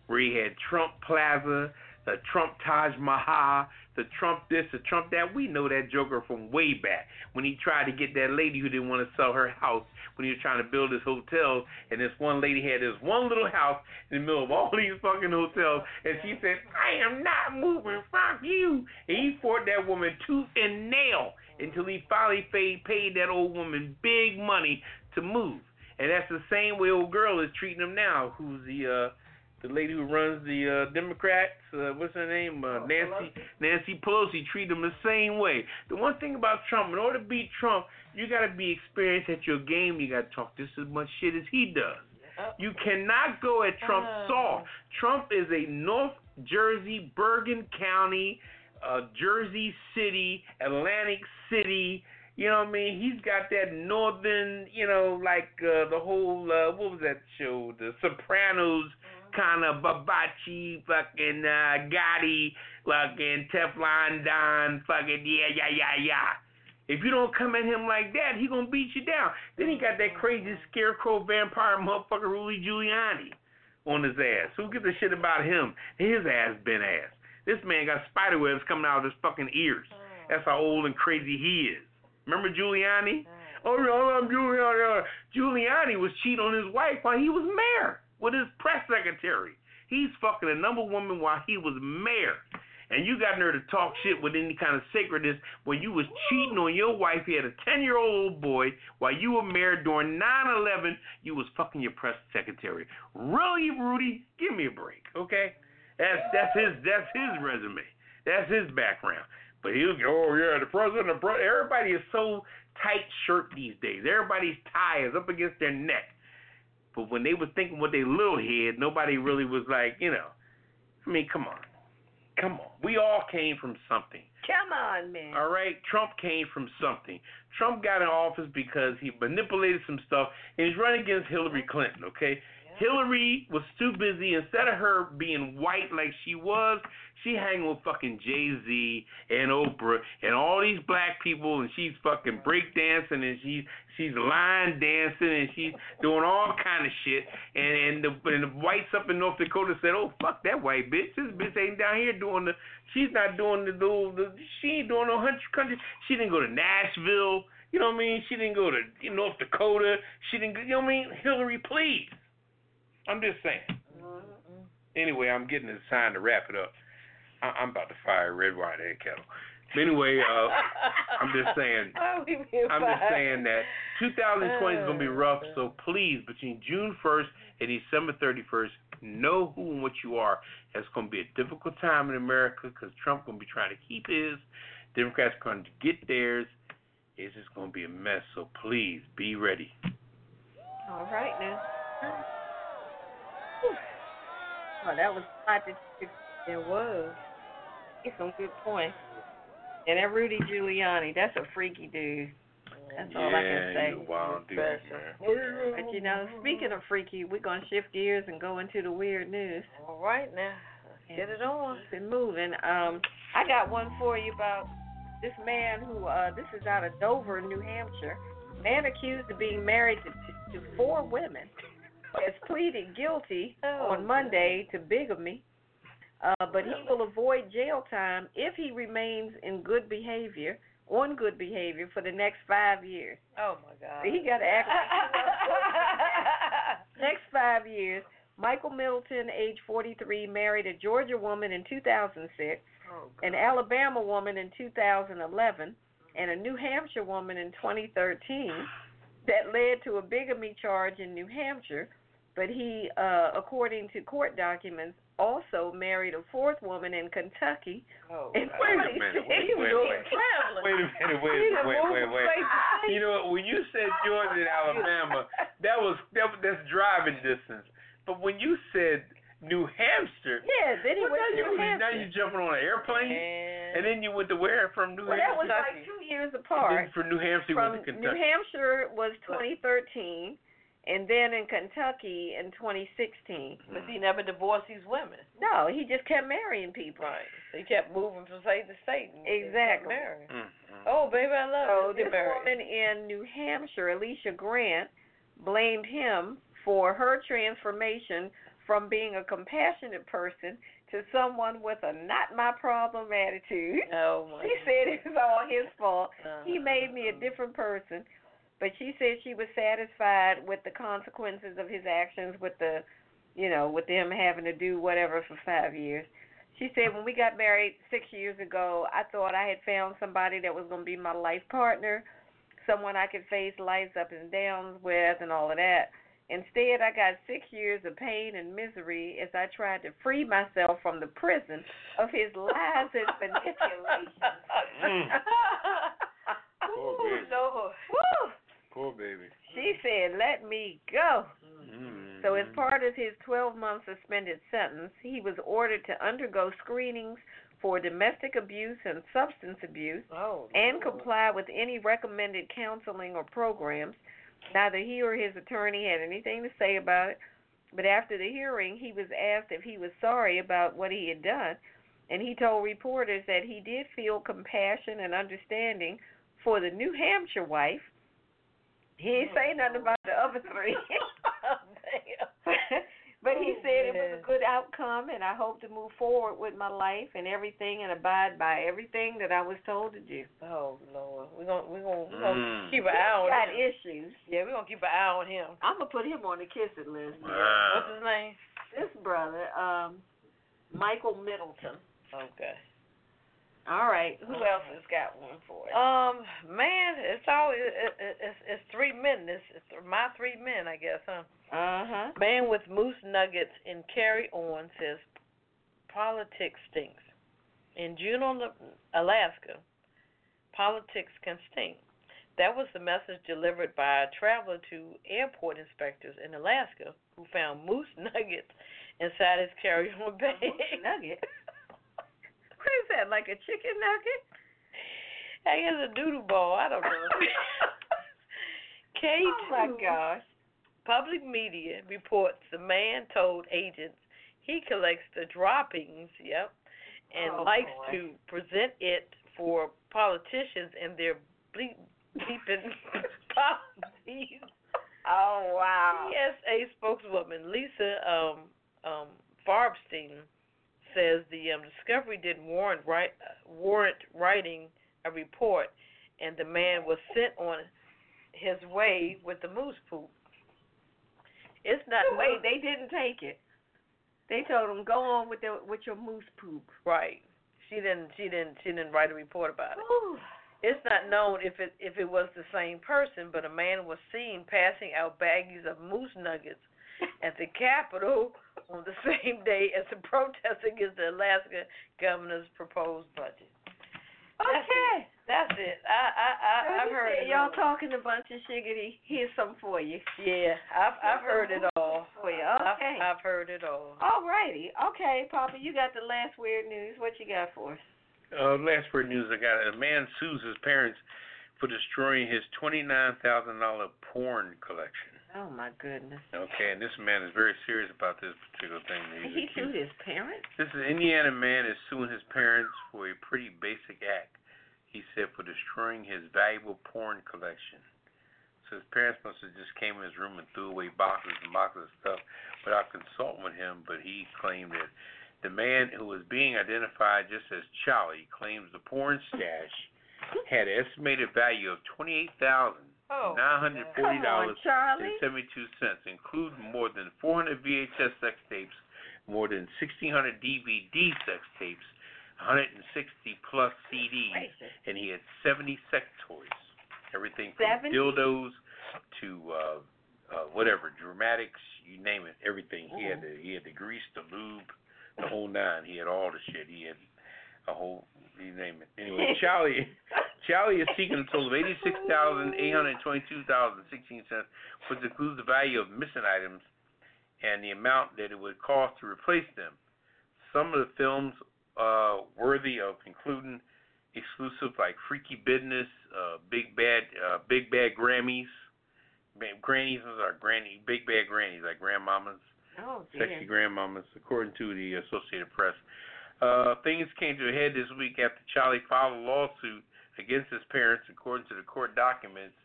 where he had Trump Plaza, the Trump Taj Mahal, the Trump this, the Trump that. We know that joker from way back when he tried to get that lady who didn't want to sell her house when he was trying to build this hotel, and this one lady had this one little house in the middle of all these fucking hotels, and she said, I am not moving from you. And he fought that woman tooth and nail until he finally paid, paid that old woman big money to move. And that's the same way old girl is treating him now, who's the uh, the lady who runs the uh, Democrats, uh, what's her name, uh, Nancy Nancy Pelosi, treating him the same way. The one thing about Trump, in order to beat Trump, you got to be experienced at your game. You got to talk just as much shit as he does. You cannot go at Trump soft. Trump is a North Jersey, Bergen County, uh, Jersey City, Atlantic City. You know what I mean? He's got that northern, you know, like uh, the whole, uh, what was that show? The Sopranos, kind of Babachi, fucking uh, Gotti, fucking Teflon Don, fucking yeah, yeah, yeah, yeah. If you don't come at him like that, he gonna beat you down. Then he got that crazy scarecrow vampire motherfucker Rudy Giuliani on his ass. Who gives a shit about him? His ass been ass. This man got spiderwebs coming out of his fucking ears. That's how old and crazy he is. Remember Giuliani? Oh, I'm Giuliani. Giuliani was cheating on his wife while he was mayor with his press secretary. He's fucking another woman while he was mayor. And you got nerve to talk shit with any kind of sacredness when you was cheating on your wife. He had a ten-year-old boy while you were mayor during nine eleven. You was fucking your press secretary. Really, Rudy? Give me a break, okay? That's that's his that's his resume. That's his background. But he'll go, oh, yeah, the president, the president. Everybody is so tight-shirt these days. Everybody's tie is up against their neck. But when they were thinking with their little head, nobody really was like, you know, I mean, come on. Come on. We all came from something. Come on, man. All right? Trump came from something. Trump got in office because he manipulated some stuff, and he's running against Hillary Clinton, okay? Hillary was too busy. Instead of her being white like she was, she hang with fucking Jay-Z and Oprah and all these black people, and she's fucking breakdancing, and she's she's line dancing, and she's doing all kind of shit. And and the, and the whites up in North Dakota said, "Oh fuck that white bitch! This bitch ain't down here doing the. She's not doing the little. The, she ain't doing no country. She didn't go to Nashville. You know what I mean? She didn't go to North Dakota. She didn't. You know what I mean? Hillary, please." I'm just saying. Anyway, I'm getting a sign to wrap it up. I- I'm about to fire Redwine and Ketel. But anyway, uh, I'm just saying. I'm just saying that two thousand twenty is gonna be rough. So please, between June first and December thirty-first, know who and what you are. It's gonna be a difficult time in America because Trump's gonna be trying to keep his. Democrats are gonna get theirs. It's just gonna be a mess. So please be ready. All right now. Oh, that was a lot that there was. It's some good points. And that Rudy Giuliani, that's a freaky dude. That's yeah, all I can say. He's a wild dude, man. But, you know, speaking of freaky, we're going to shift gears and go into the weird news. All right, now. Let's get it on. Keep it moving. Um, I got one for you about this man who, uh, this is out of Dover, New Hampshire. Man accused of being married to, to, to four women. Has pleaded guilty on Monday to bigamy, uh, but he will avoid jail time if he remains in good behavior, on good behavior, for the next five years. Oh, my God. So he got to act like next five years. Michael Middleton, age forty-three, married a Georgia woman in two thousand six, oh, an Alabama woman in two thousand eleven, and a New Hampshire woman in twenty thirteen that led to a bigamy charge in New Hampshire. But he, uh, according to court documents, also married a fourth woman in Kentucky. Oh, and wait a minute. Wait, wait, wait. Wait a minute. Wait, wait, wait, wait, wait. You know what? When you said Georgia and Alabama, that was that, that's driving distance. But when you said New Hampshire, yeah, then he well, went to New Hampshire. Now you're jumping on an airplane, and, and then you went to where from New well, Hampshire? That was like two years apart. Then from New Hampshire, from went to Kentucky. New Hampshire was twenty thirteen. And then in Kentucky in twenty sixteen. But he never divorced these women. No, he just kept marrying people. Right. So he kept moving from state to state. And exactly. Mm-hmm. Oh, baby, I love so it. So this woman in New Hampshire, Alicia Grant, blamed him for her transformation from being a compassionate person to someone with a not-my-problem attitude. Oh, my She said it was all his fault. Uh-huh. He made me a different person. But she said she was satisfied with the consequences of his actions, with the, you know, with him having to do whatever for five years. She said, when we got married six years ago, I thought I had found somebody that was going to be my life partner, someone I could face life's ups and downs with and all of that. Instead, I got six years of pain and misery as I tried to free myself from the prison of his lies and manipulations. Poor baby. Lord. Woo. Poor baby. She said, let me go. Mm-hmm. So as part of his twelve-month suspended sentence, he was ordered to undergo screenings for domestic abuse and substance abuse oh, and cool. comply with any recommended counseling or programs. Neither he or his attorney had anything to say about it, but after the hearing, he was asked if he was sorry about what he had done, and he told reporters that he did feel compassion and understanding for the New Hampshire wife. He ain't say nothing about the other three. But he said it was a good outcome, and I hope to move forward with my life and everything and abide by everything that I was told to do. Oh, Lord. We're going we're gonna, we're gonna mm. keep an eye on got him. Got issues. Yeah, we're going to keep an eye on him. I'm going to put him on the kissing list. Wow. What's his name? This brother, um, Michael Middleton. Okay. All right. Who else has got one for it? Um, man, it's all it, it, it's it's three men. It's, it's my three men, I guess, huh? Uh huh. Man with moose nuggets in Carry On says politics stinks. In Juneau, Alaska, politics can stink. That was the message delivered by a traveler to airport inspectors in Alaska who found moose nuggets inside his carry on bag. Moose nugget. What is that, like a chicken nugget? I guess a doodle ball. I don't know. K two, oh, my gosh. Public media reports the man told agents he collects the droppings, yep, and oh, likes boy. to present it for politicians and their bleep, bleeping policies. Oh, wow. P S A spokeswoman Lisa um, um, Farbstein says the um, discovery didn't warrant, write, uh, warrant writing a report, and the man was sent on his way with the moose poop. It's not. No, wait, they didn't take it. They told him go on with the, with your moose poop. Right. She didn't. She didn't. She didn't write a report about it. Ooh. It's not known if it if it was the same person, but a man was seen passing out baggies of moose nuggets at the Capitol on the same day as the protest against the Alaska governor's proposed budget. Okay. That's it. That's it. I, I, I, I've I heard it y'all all. Talking a bunch of shiggity. Here's some for you. Yeah, I've, I've heard it all. For you. Okay. I've, I've heard it all. All righty. Okay, Papa, you got the last weird news. What you got for us? Uh, last weird news I got. A man sues his parents for destroying his twenty-nine thousand dollars porn collection. Oh, my goodness. Okay, and this man is very serious about this particular thing. He sued his parents? This is an Indiana man is suing his parents for a pretty basic act, he said, for destroying his valuable porn collection. So his parents must have just came in his room and threw away boxes and boxes of stuff without consulting with him, but he claimed that the man who was being identified just as Charlie claims the porn stash had an estimated value of twenty-eight thousand dollars. Oh, nine hundred forty dollars and seventy-two cents, including more than four hundred V H S sex tapes, more than sixteen hundred D V D sex tapes, one hundred sixty plus C Ds, and he had seventy sex toys. Everything from seventy dildos to uh, uh, whatever, dramatics, you name it, everything. He mm-hmm. had the, he had the grease, the lube, whole nine. He had all the shit. He had a whole, you name it. Anyway, Charlie, Charlie is seeking a total of eighty-six thousand eight hundred twenty-two dollars and sixteen cents, which includes the value of missing items and the amount that it would cost to replace them. Some of the films uh, worthy of including exclusive, like Freaky Business, uh, Big Bad, uh, Big Bad Grammys, Grannies are granny, Big Bad Grannies, like grandmamas, oh, sexy grandmamas, according to the Associated Press. Uh, things came to a head this week after Charlie filed a lawsuit against his parents, according to the court documents.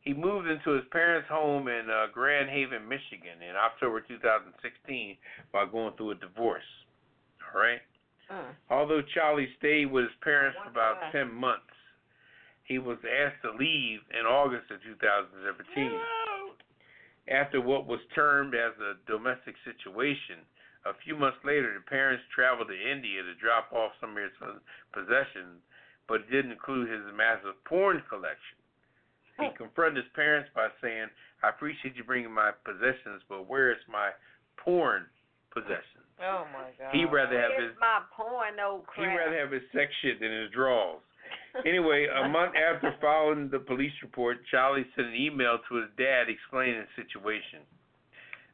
He moved into his parents' home in uh, Grand Haven, Michigan, in October two thousand sixteen while going through a divorce. All right. Uh. Although Charlie stayed with his parents for about that. ten months, he was asked to leave in August of twenty seventeen. Hello. After what was termed as a domestic situation, a few months later, the parents traveled to India to drop off some of his possessions, but it didn't include his massive porn collection. He confronted his parents by saying, "I appreciate you bringing my possessions, but where is my porn possession?" Oh my God! He'd rather have Here's his my porn, no crap. He'd rather have his sex shit than his drawers. Anyway, a month after filing the police report, Charlie sent an email to his dad explaining the situation.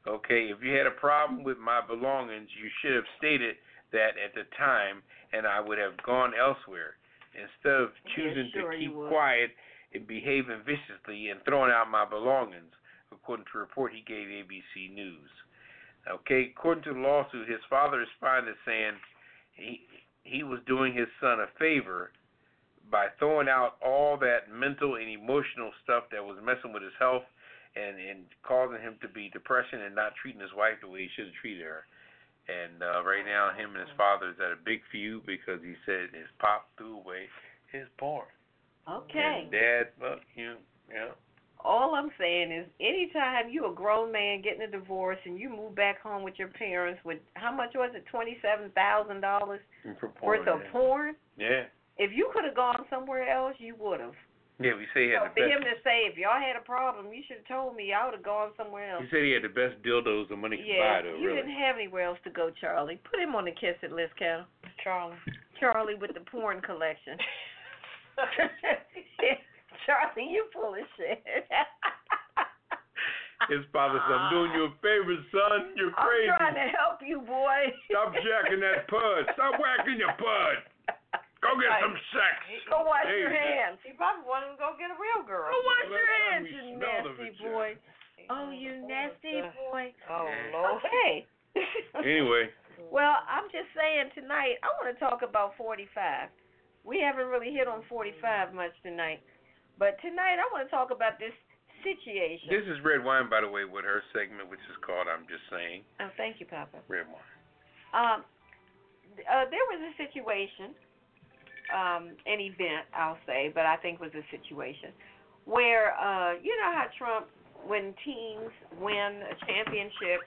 Okay, if you had a problem with my belongings, you should have stated that at the time, and I would have gone elsewhere. Instead of choosing yeah, sure to keep quiet and behaving viciously and throwing out my belongings, according to a report he gave A B C News. Okay, according to the lawsuit, his father responded saying he he was doing his son a favor by throwing out all that mental and emotional stuff that was messing with his health and, and causing him to be depression and not treating his wife the way he should have treated her. And uh, right now, him and his father is at a big feud because he said his pop threw away his porn. Okay. And dad, look, you, yeah. All I'm saying is, anytime you a grown man getting a divorce and you move back home with your parents with, how much was it, twenty-seven thousand dollars worth of yeah. porn? Yeah. If you could have gone somewhere else, you would have. Yeah, we say he had so the best. For him to say, if y'all had a problem, you should have told me. I would have gone somewhere else. He said he had the best dildos the money could yeah, buy, though, you really. Didn't have anywhere else to go, Charlie. Put him on the kiss it list, Cal. Charlie. Charlie with the porn collection. Charlie, you full of shit. His father said, "I'm doing you a favor, son. You're crazy. I'm trying to help you, boy. Stop jacking that pud. Stop whacking your pud. Go get like, some sex. Go wash hey, your hands." He probably wanted to go get a real girl. Go wash your hands, you nasty boy. Oh, you nasty boy. Oh, Lord. Okay. Anyway. Well, I'm just saying tonight, I want to talk about forty-five. We haven't really hit on forty-five much tonight. But tonight, I want to talk about this situation. This is Redwine, by the way, with her segment, which is called I'm Just Saying. Oh, thank you, Papa. Redwine. Um, uh, there was a situation. Um, an event, I'll say, but I think was a situation where, uh, you know how Trump, when teams win a championship,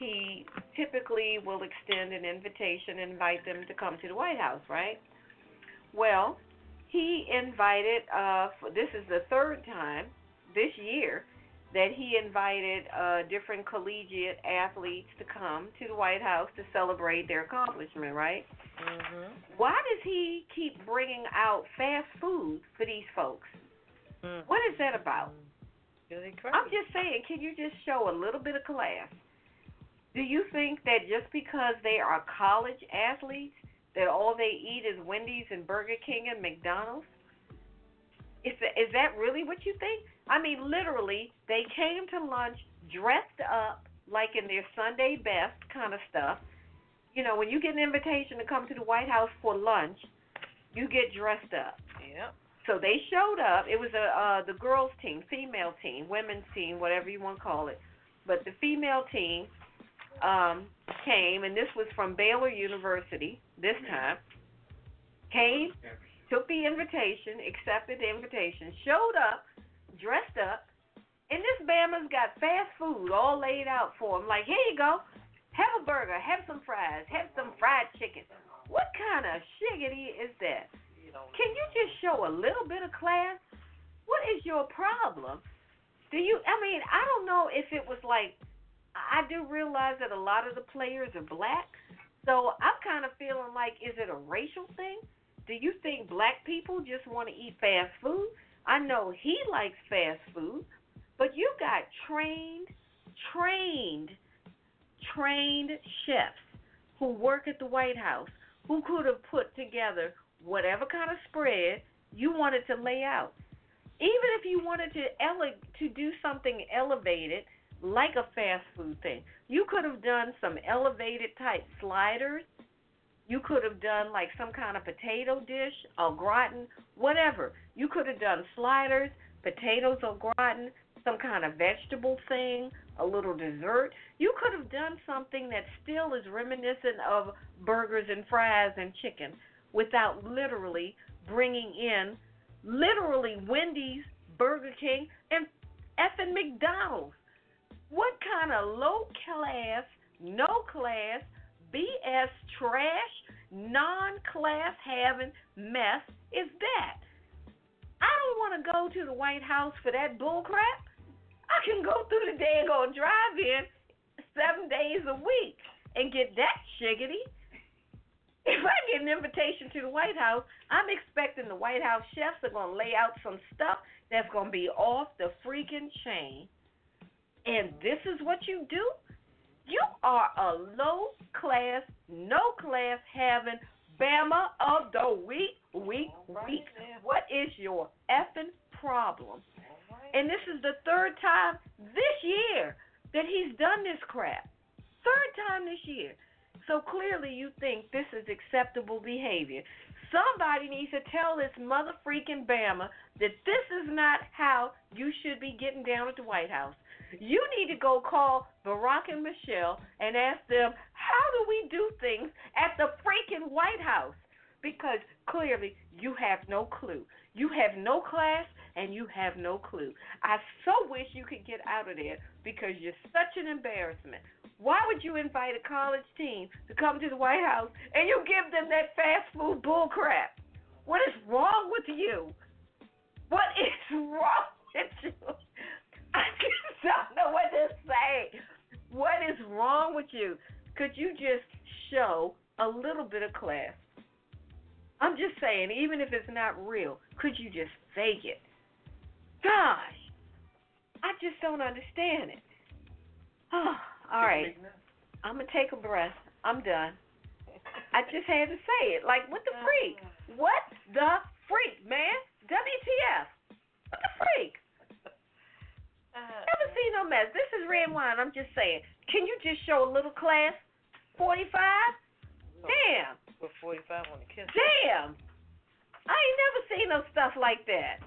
he typically will extend an invitation and invite them to come to the White House, right? Well, he invited, uh, for, this is the third time this year that he invited uh, different collegiate athletes to come to the White House to celebrate their accomplishment, right? Mm-hmm. Why does he keep bringing out fast food for these folks? Mm-hmm. What is that about? Mm-hmm. I'm just saying, can you just show a little bit of class? Do you think that just because they are college athletes that all they eat is Wendy's and Burger King and McDonald's? Is that, is that really what you think? I mean, literally, they came to lunch dressed up like in their Sunday best kind of stuff. You know, when you get an invitation to come to the White House for lunch, you get dressed up. Yep. So they showed up. It was a, uh, the girls' team, female team, women's team, whatever you want to call it. But the female team um, came, and this was from Baylor University this time, came, took the invitation, accepted the invitation, showed up, dressed up, and this Bama's got fast food all laid out for him. Like, here you go. Have a burger. Have some fries. Have some fried chicken. What kind of shiggity is that? Can you just show a little bit of class? What is your problem? Do you, I mean, I don't know if it was like, I do realize that a lot of the players are black, So I'm kind of feeling like, is it a racial thing? Do you think black people just want to eat fast food? I know he likes fast food, but you got trained, trained, trained chefs who work at the White House who could have put together whatever kind of spread you wanted to lay out. Even if you wanted to ele- to do something elevated, like a fast food thing, you could have done some elevated type sliders. You could have done like some kind of potato dish or gratin, whatever. You could have done sliders, potatoes or gratin, some kind of vegetable thing, a little dessert. You could have done something that still is reminiscent of burgers and fries and chicken without literally bringing in literally Wendy's, Burger King, and effing McDonald's. What kind of low-class, no-class, B S trash, non-class-having mess is that? I don't want to go to the White House for that bullcrap. I can go through the daggone drive-in seven days a week and get that shiggity. If I get an invitation to the White House, I'm expecting the White House chefs are going to lay out some stuff that's going to be off the freaking chain. And this is what you do? You are a low-class, no-class-having Bama of the week, week, week. What is your effing problem? And this is the third time this year that he's done this crap. Third time this year. So clearly you think this is acceptable behavior. Somebody needs to tell this motherfreaking Bama that this is not how you should be getting down at the White House. You need to go call Barack and Michelle and ask them, how do we do things at the freaking White House? Because clearly you have no clue. You have no class and you have no clue. I so wish you could get out of there because you're such an embarrassment. Why would you invite a college team to come to the White House and you give them that fast food bull crap? What is wrong with you? What is wrong with you? I just don't know what to say. What is wrong with you? Could you just show a little bit of class? I'm just saying, even if it's not real, could you just fake it? Gosh, I just don't understand it. Oh, all right, I'm going to take a breath. I'm done. I just had to say it. Like, what the freak? What the freak, man? W T F. What the freak? Never seen no mess. This is Red Wine. I'm just saying. Can you just show a little class? forty-five? Damn. With forty-five on the kiss. Damn. I ain't never seen no stuff like that.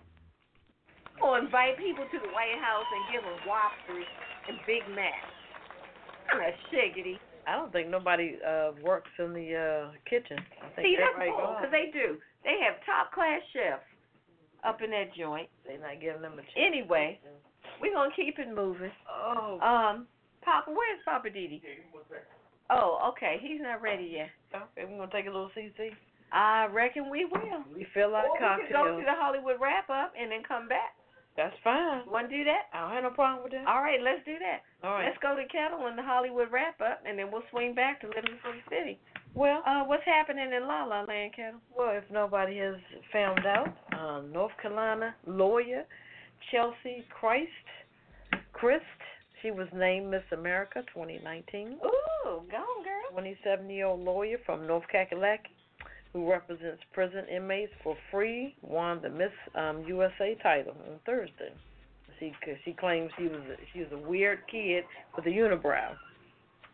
I'm going to invite people to the White House and give them lobsters and Big Macs. I'm a shiggity. I don't think nobody uh, works in the uh, kitchen. I think See, that's cool, because they do. They have top-class chefs up in that joint. They're not giving them a chance. Anyway. We're going to keep it moving. Oh. Um, Papa, where's Papa D D? Yeah, oh, okay. He's not ready yet. Okay, we're going to take a little C C. I reckon we will. We feel like cocktails. We can go to the Hollywood wrap-up and then come back. That's fine. Want to do that? I don't have no problem with that. All right, let's do that. All right. Let's go to Ketel and the Hollywood wrap-up, and then we'll swing back to Living for the City. Well, uh, what's happening in La La Land, Ketel? Well, if nobody has found out, um, North Carolina lawyer Chelsea Christ, Christ, she was named Miss America twenty nineteen. Ooh, go on, girl. twenty-seven-year-old lawyer from North Kakalaki who represents prison inmates for free won the Miss um, U S A title on Thursday. She she claims she was a, she was a weird kid with a unibrow.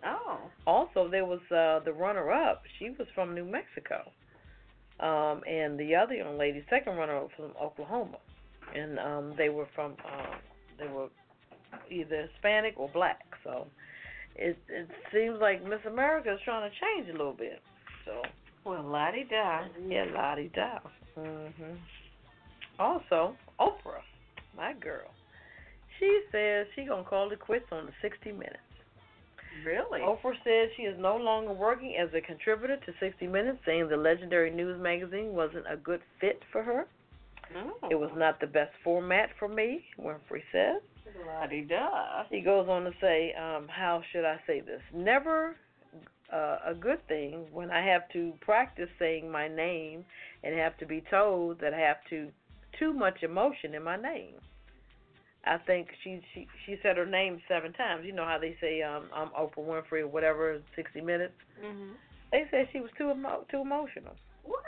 Oh. Also, there was uh, the runner-up. She was from New Mexico, um, and the other young lady, second runner-up, from Oklahoma. And um, they were from, uh, they were either Hispanic or black. So it it seems like Miss America is trying to change a little bit. So well, la-di-da. Yeah, la-di-da. Mm-hmm. Also, Oprah, my girl, she says she going to call it quits on the sixty minutes. Really? Oprah says she is no longer working as a contributor to sixty minutes, saying the legendary news magazine wasn't a good fit for her. Oh. It was not the best format for me, Winfrey says. La-di-da. He goes on to say, um, how should I say this? Never uh, a good thing when I have to practice saying my name and have to be told that I have to too much emotion in my name. I think she she, she said her name seven times. You know how they say um, I'm Oprah Winfrey or whatever, sixty minutes. Mm-hmm. They said she was too emo- too emotional. What?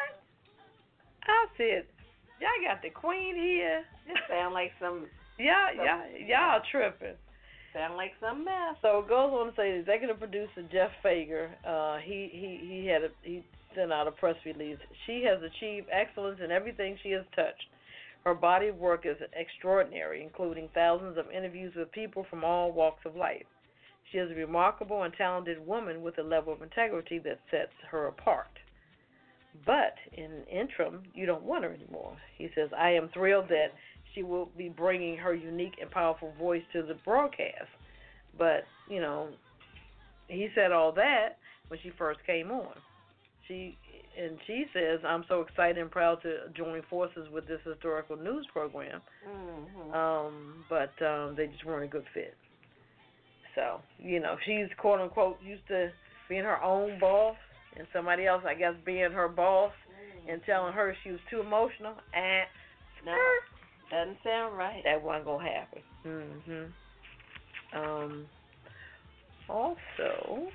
I said, y'all got the queen here. This sound like some... Yeah, yeah, y'all tripping. Sound like some mess. So it goes on to say the executive producer Jeff Fager, uh, he he he had a, he sent out a press release. She has achieved excellence in everything she has touched. Her body of work is extraordinary, including thousands of interviews with people from all walks of life. She is a remarkable and talented woman with a level of integrity that sets her apart. But in interim, you don't want her anymore. He says, I am thrilled that she will be bringing her unique and powerful voice to the broadcast. But, you know, he said all that when she first came on. She And she says, I'm so excited and proud to join forces with this historical news program. Mm-hmm. Um, but um, they just weren't a good fit. So, you know, she's, quote, unquote, used to being her own boss and somebody else, I guess, being her boss mm-hmm. and telling her she was too emotional. And no. Doesn't sound right. That wasn't going to happen. Mm-hmm. Um, also,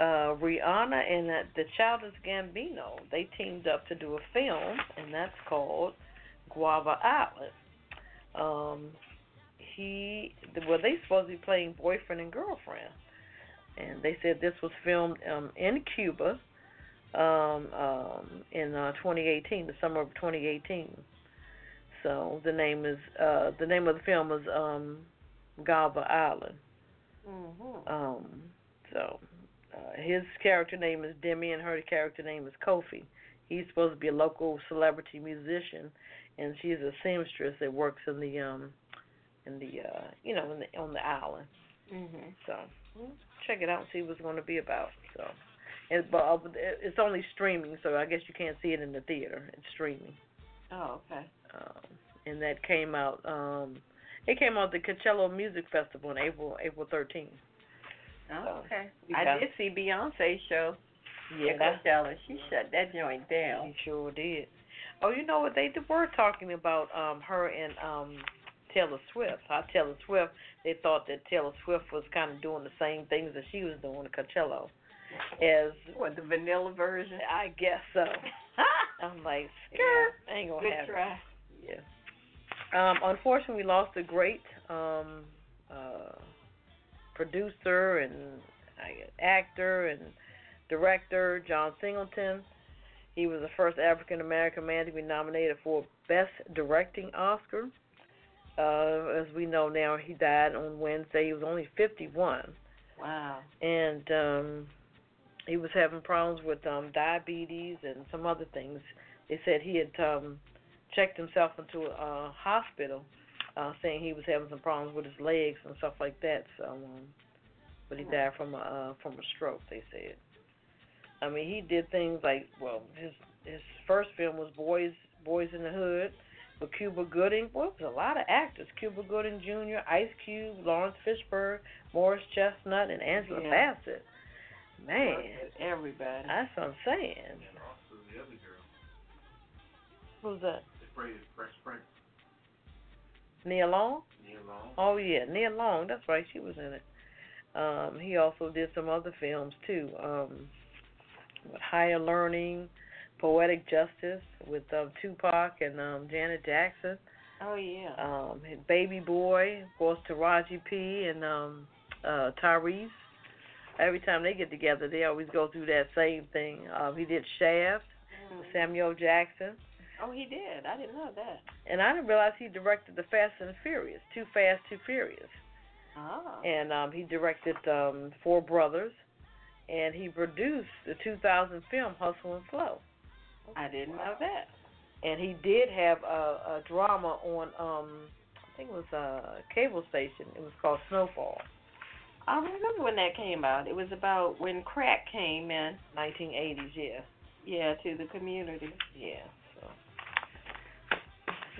uh, Rihanna and uh, the Childish Gambino, they teamed up to do a film, and that's called Guava Island. Um, he, well, they supposed to be playing boyfriend and girlfriend. And they said this was filmed um, in Cuba um, um, in uh, twenty eighteen, the summer of twenty eighteen. So the name is uh, the name of the film is um, Galba Island. Mm-hmm. Um, so uh, his character name is Demi, and her character name is Kofi. He's supposed to be a local celebrity musician, and she's a seamstress that works in the um, in the uh, you know in the, on the island. Mm-hmm. So check it out and see what it's going to be about. So it, but uh, it's only streaming, so I guess you can't see it in the theater. It's streaming. Oh, okay. Um, and that came out, um, it came out at the Coachella Music Festival on April April thirteenth. Oh, okay. So, I know. Did see Beyonce's show yeah, at Coachella. She shut that joint down. She sure did. Oh, you know what? They were talking about um, her and um, Taylor Swift. How Taylor Swift, they thought that Taylor Swift was kind of doing the same things that she was doing at Coachella. As what, the vanilla version? I guess so. I'm like, skirt. Yeah, ain't going to happen. Good try. It. Yeah. Um, unfortunately, we lost a great um, uh, producer and uh, actor and director, John Singleton. He was the first African-American man to be nominated for Best Directing Oscar. Uh, as we know now, he died on Wednesday. He was only fifty-one. Wow. And um, he was having problems with um, diabetes and some other things. They said he had... Um, checked himself into a hospital, uh, saying he was having some problems with his legs and stuff like that. So, um, but he died from a uh, from a stroke. They said. I mean, he did things like well, his his first film was Boys Boys in the Hood, with Cuba Gooding. Well, it was a lot of actors: Cuba Gooding Junior, Ice Cube, Lawrence Fishburne, Morris Chestnut, and Angela yeah. Bassett. Man, everybody. That's what I'm saying. And also the other girl. Who's that? Fresh Prince. Nia Long? Nia Long. Oh, yeah, Nia Long. That's right. She was in it. Um, he also did some other films, too, um, with Higher Learning, Poetic Justice, with um, Tupac and um, Janet Jackson. Oh, yeah. Um, his Baby Boy, of course, Taraji P. and um, uh, Tyrese. Every time they get together, they always go through that same thing. Um, he did Shaft, mm. Samuel Jackson. Oh, he did. I didn't know that. And I didn't realize he directed The Fast and the Furious, Too Fast, Too Furious. Oh. And um, he directed um, Four Brothers, and he produced the two thousand film Hustle and Flow. I didn't wow. know that. And he did have a, a drama on, um, I think it was a cable station. It was called Snowfall. I remember when that came out. It was about when crack came in. nineteen eighties, yeah. Yeah, to the community. Yeah.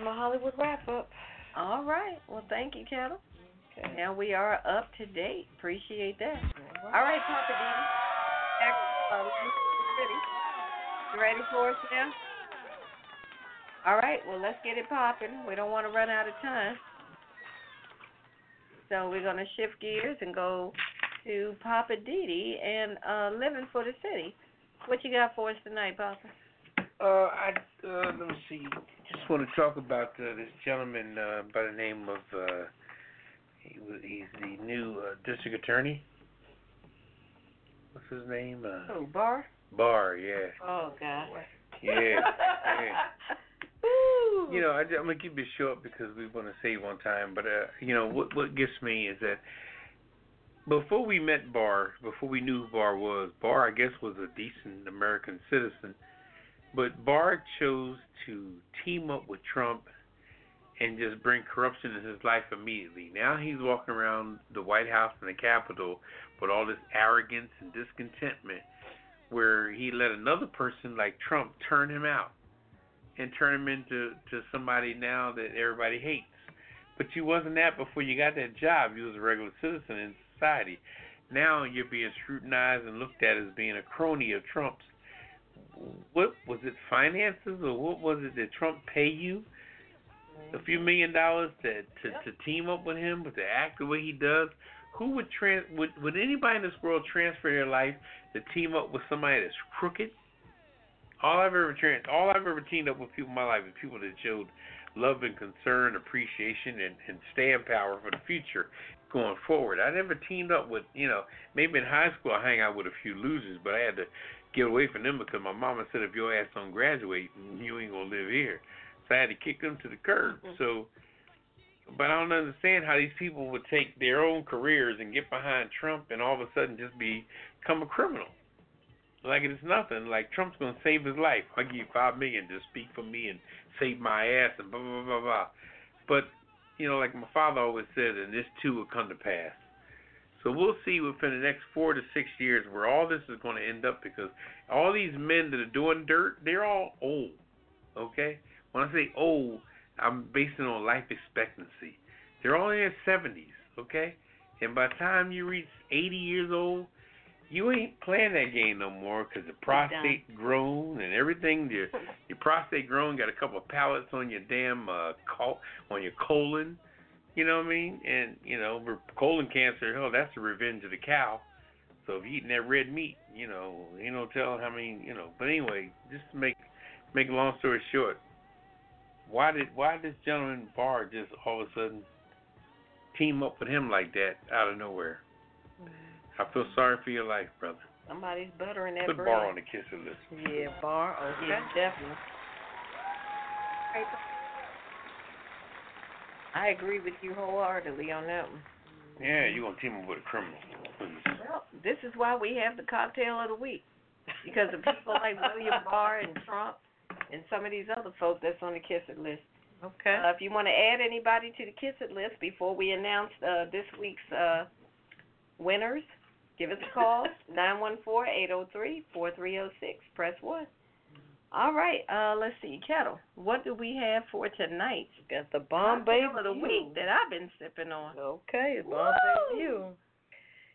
My Hollywood wrap-up. All right. Well, thank you, Ketel. Okay. Now we are up to date. Appreciate that. All right, Papa D. Um, you ready for us now? All right, well, let's get it popping. We don't want to run out of time. So we're going to shift gears and go to Papa D D and uh, Living for the City. What you got for us tonight, Papa? Uh, I uh, let me see. Just want to talk about uh, this gentleman uh, by the name of uh, he was, he's the new uh, district attorney. What's his name? Uh, oh, Barr. Barr, yeah. Oh God. Yeah. yeah. You know, I, I'm gonna keep it short because we want to save on time. But uh, you know, what what gets me is that before we met Barr, before we knew who Barr was, Barr I guess was a decent American citizen. But Barr chose to team up with Trump and just bring corruption into his life immediately. Now he's walking around the White House and the Capitol with all this arrogance and discontentment where he let another person like Trump turn him out and turn him into to somebody now that everybody hates. But you wasn't that before you got that job. You was a regular citizen in society. Now you're being scrutinized and looked at as being a crony of Trump's. What was it, finances, or what was it? Did Trump pay you a few million dollars to to, yep. to team up with him, but to act the way he does? Who would trans? Would, would anybody in this world transfer their life to team up with somebody that's crooked? All I've ever trans, all I've ever teamed up with people in my life is people that showed love and concern, appreciation, and, and stand power for the future going forward. I never teamed up with, you know, maybe in high school I hang out with a few losers, but I had to get away from them because my mama said if your ass don't graduate, you ain't going to live here. So I had to kick them to the curb. Mm-hmm. So, but I don't understand how these people would take their own careers and get behind Trump and all of a sudden just be, become a criminal. Like it's nothing. Like Trump's going to save his life. I'll give you five million dollars to speak for me and save my ass and blah, blah, blah, blah. But, you know, like my father always said, and this too will come to pass. So we'll see within the next four to six years where all this is going to end up because all these men that are doing dirt, they're all old, okay? When I say old, I'm basing on life expectancy. They're all in their seventies, okay? And by the time you reach eighty years old, you ain't playing that game no more because the prostate grown and everything. Your, your prostate grown, got a couple of pallets on your damn uh, col- on your colon. You know what I mean? And, you know, colon cancer, hell, that's the revenge of the cow. So if you're eating that red meat, you know, you don't tell how many, you know. But anyway, just to make, make a long story short, why did why this gentleman Barr just all of a sudden team up with him like that out of nowhere? Mm-hmm. I feel sorry for your life, brother. Somebody's buttering that bread. Put Barr on the kisser list. Yeah, Barr. Okay, yeah, definitely. Hey, I agree with you wholeheartedly on that one. Yeah, you're going to team up with a criminal. Well, this is why we have the cocktail of the week. Because of people like William Barr and Trump and some of these other folks that's on the Kiss It list. Okay. Uh, if you want to add anybody to the Kiss It list before we announce uh, this week's uh, winners, give us a call, nine one four, eight oh three, four three oh six. Press one. All right, uh, let's see, Ketel, what do we have for tonight? Got the Bombay Mule of the week that I've been sipping on. Okay, Bombay Mule.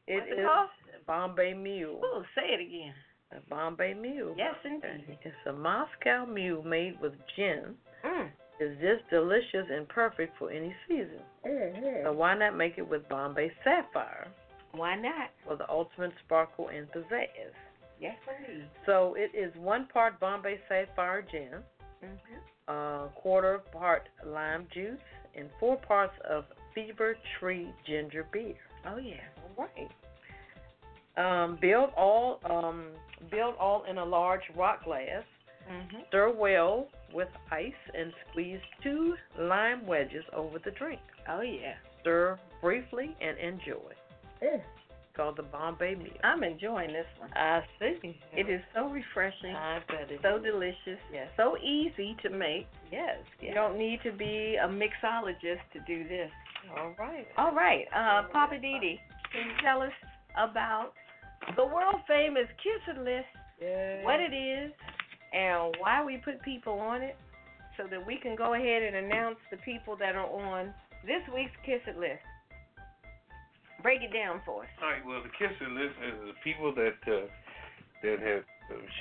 It What's is it Bombay Mule. Oh, say it again. A Bombay Mule. Yes, indeed. It's a Moscow Mule made with gin. Mm. It's just delicious and perfect for any season. Mm-hmm. So why not make it with Bombay Sapphire? Why not? For the ultimate sparkle and pizzazz. Yes, indeed. So it is one part Bombay Sapphire gin, mm-hmm. a quarter part lime juice, and four parts of Fever Tree ginger beer. Oh yeah, all right. Um, build all, um, build all in a large rock glass. Mm-hmm. Stir well with ice and squeeze two lime wedges over the drink. Oh yeah. Stir briefly and enjoy. Mm. Called the Bombay Mule. I'm enjoying this one. I see. It is so refreshing. I bet it So is. delicious. Yes. So easy to make. Yes, yes. You don't need to be a mixologist to do this. All right. All right. Uh, Papa D D, can you tell us about the world-famous Kissin' List, yes. what it is, and why we put people on it, so that we can go ahead and announce the people that are on this week's Kissin' List. Break it down for us. All right, well, the kisser list is the people that uh, that have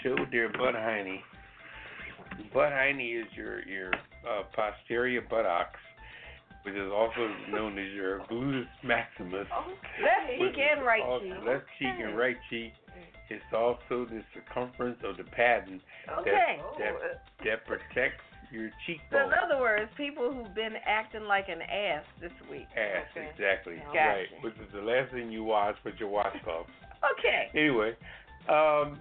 showed their butt hiney. Butt hiney is your, your uh, posterior buttocks, which is also known as your gluteus maximus. Oh, left cheek and right cheek. Left cheek and right cheek. It's also the circumference of the padding okay. that, that, that protects your cheekbone. So in other words, people who've been acting like an ass this week. Ass, okay. exactly. Gotcha. Right. Which is the last thing you wash with your washcloth. Okay. Anyway, um,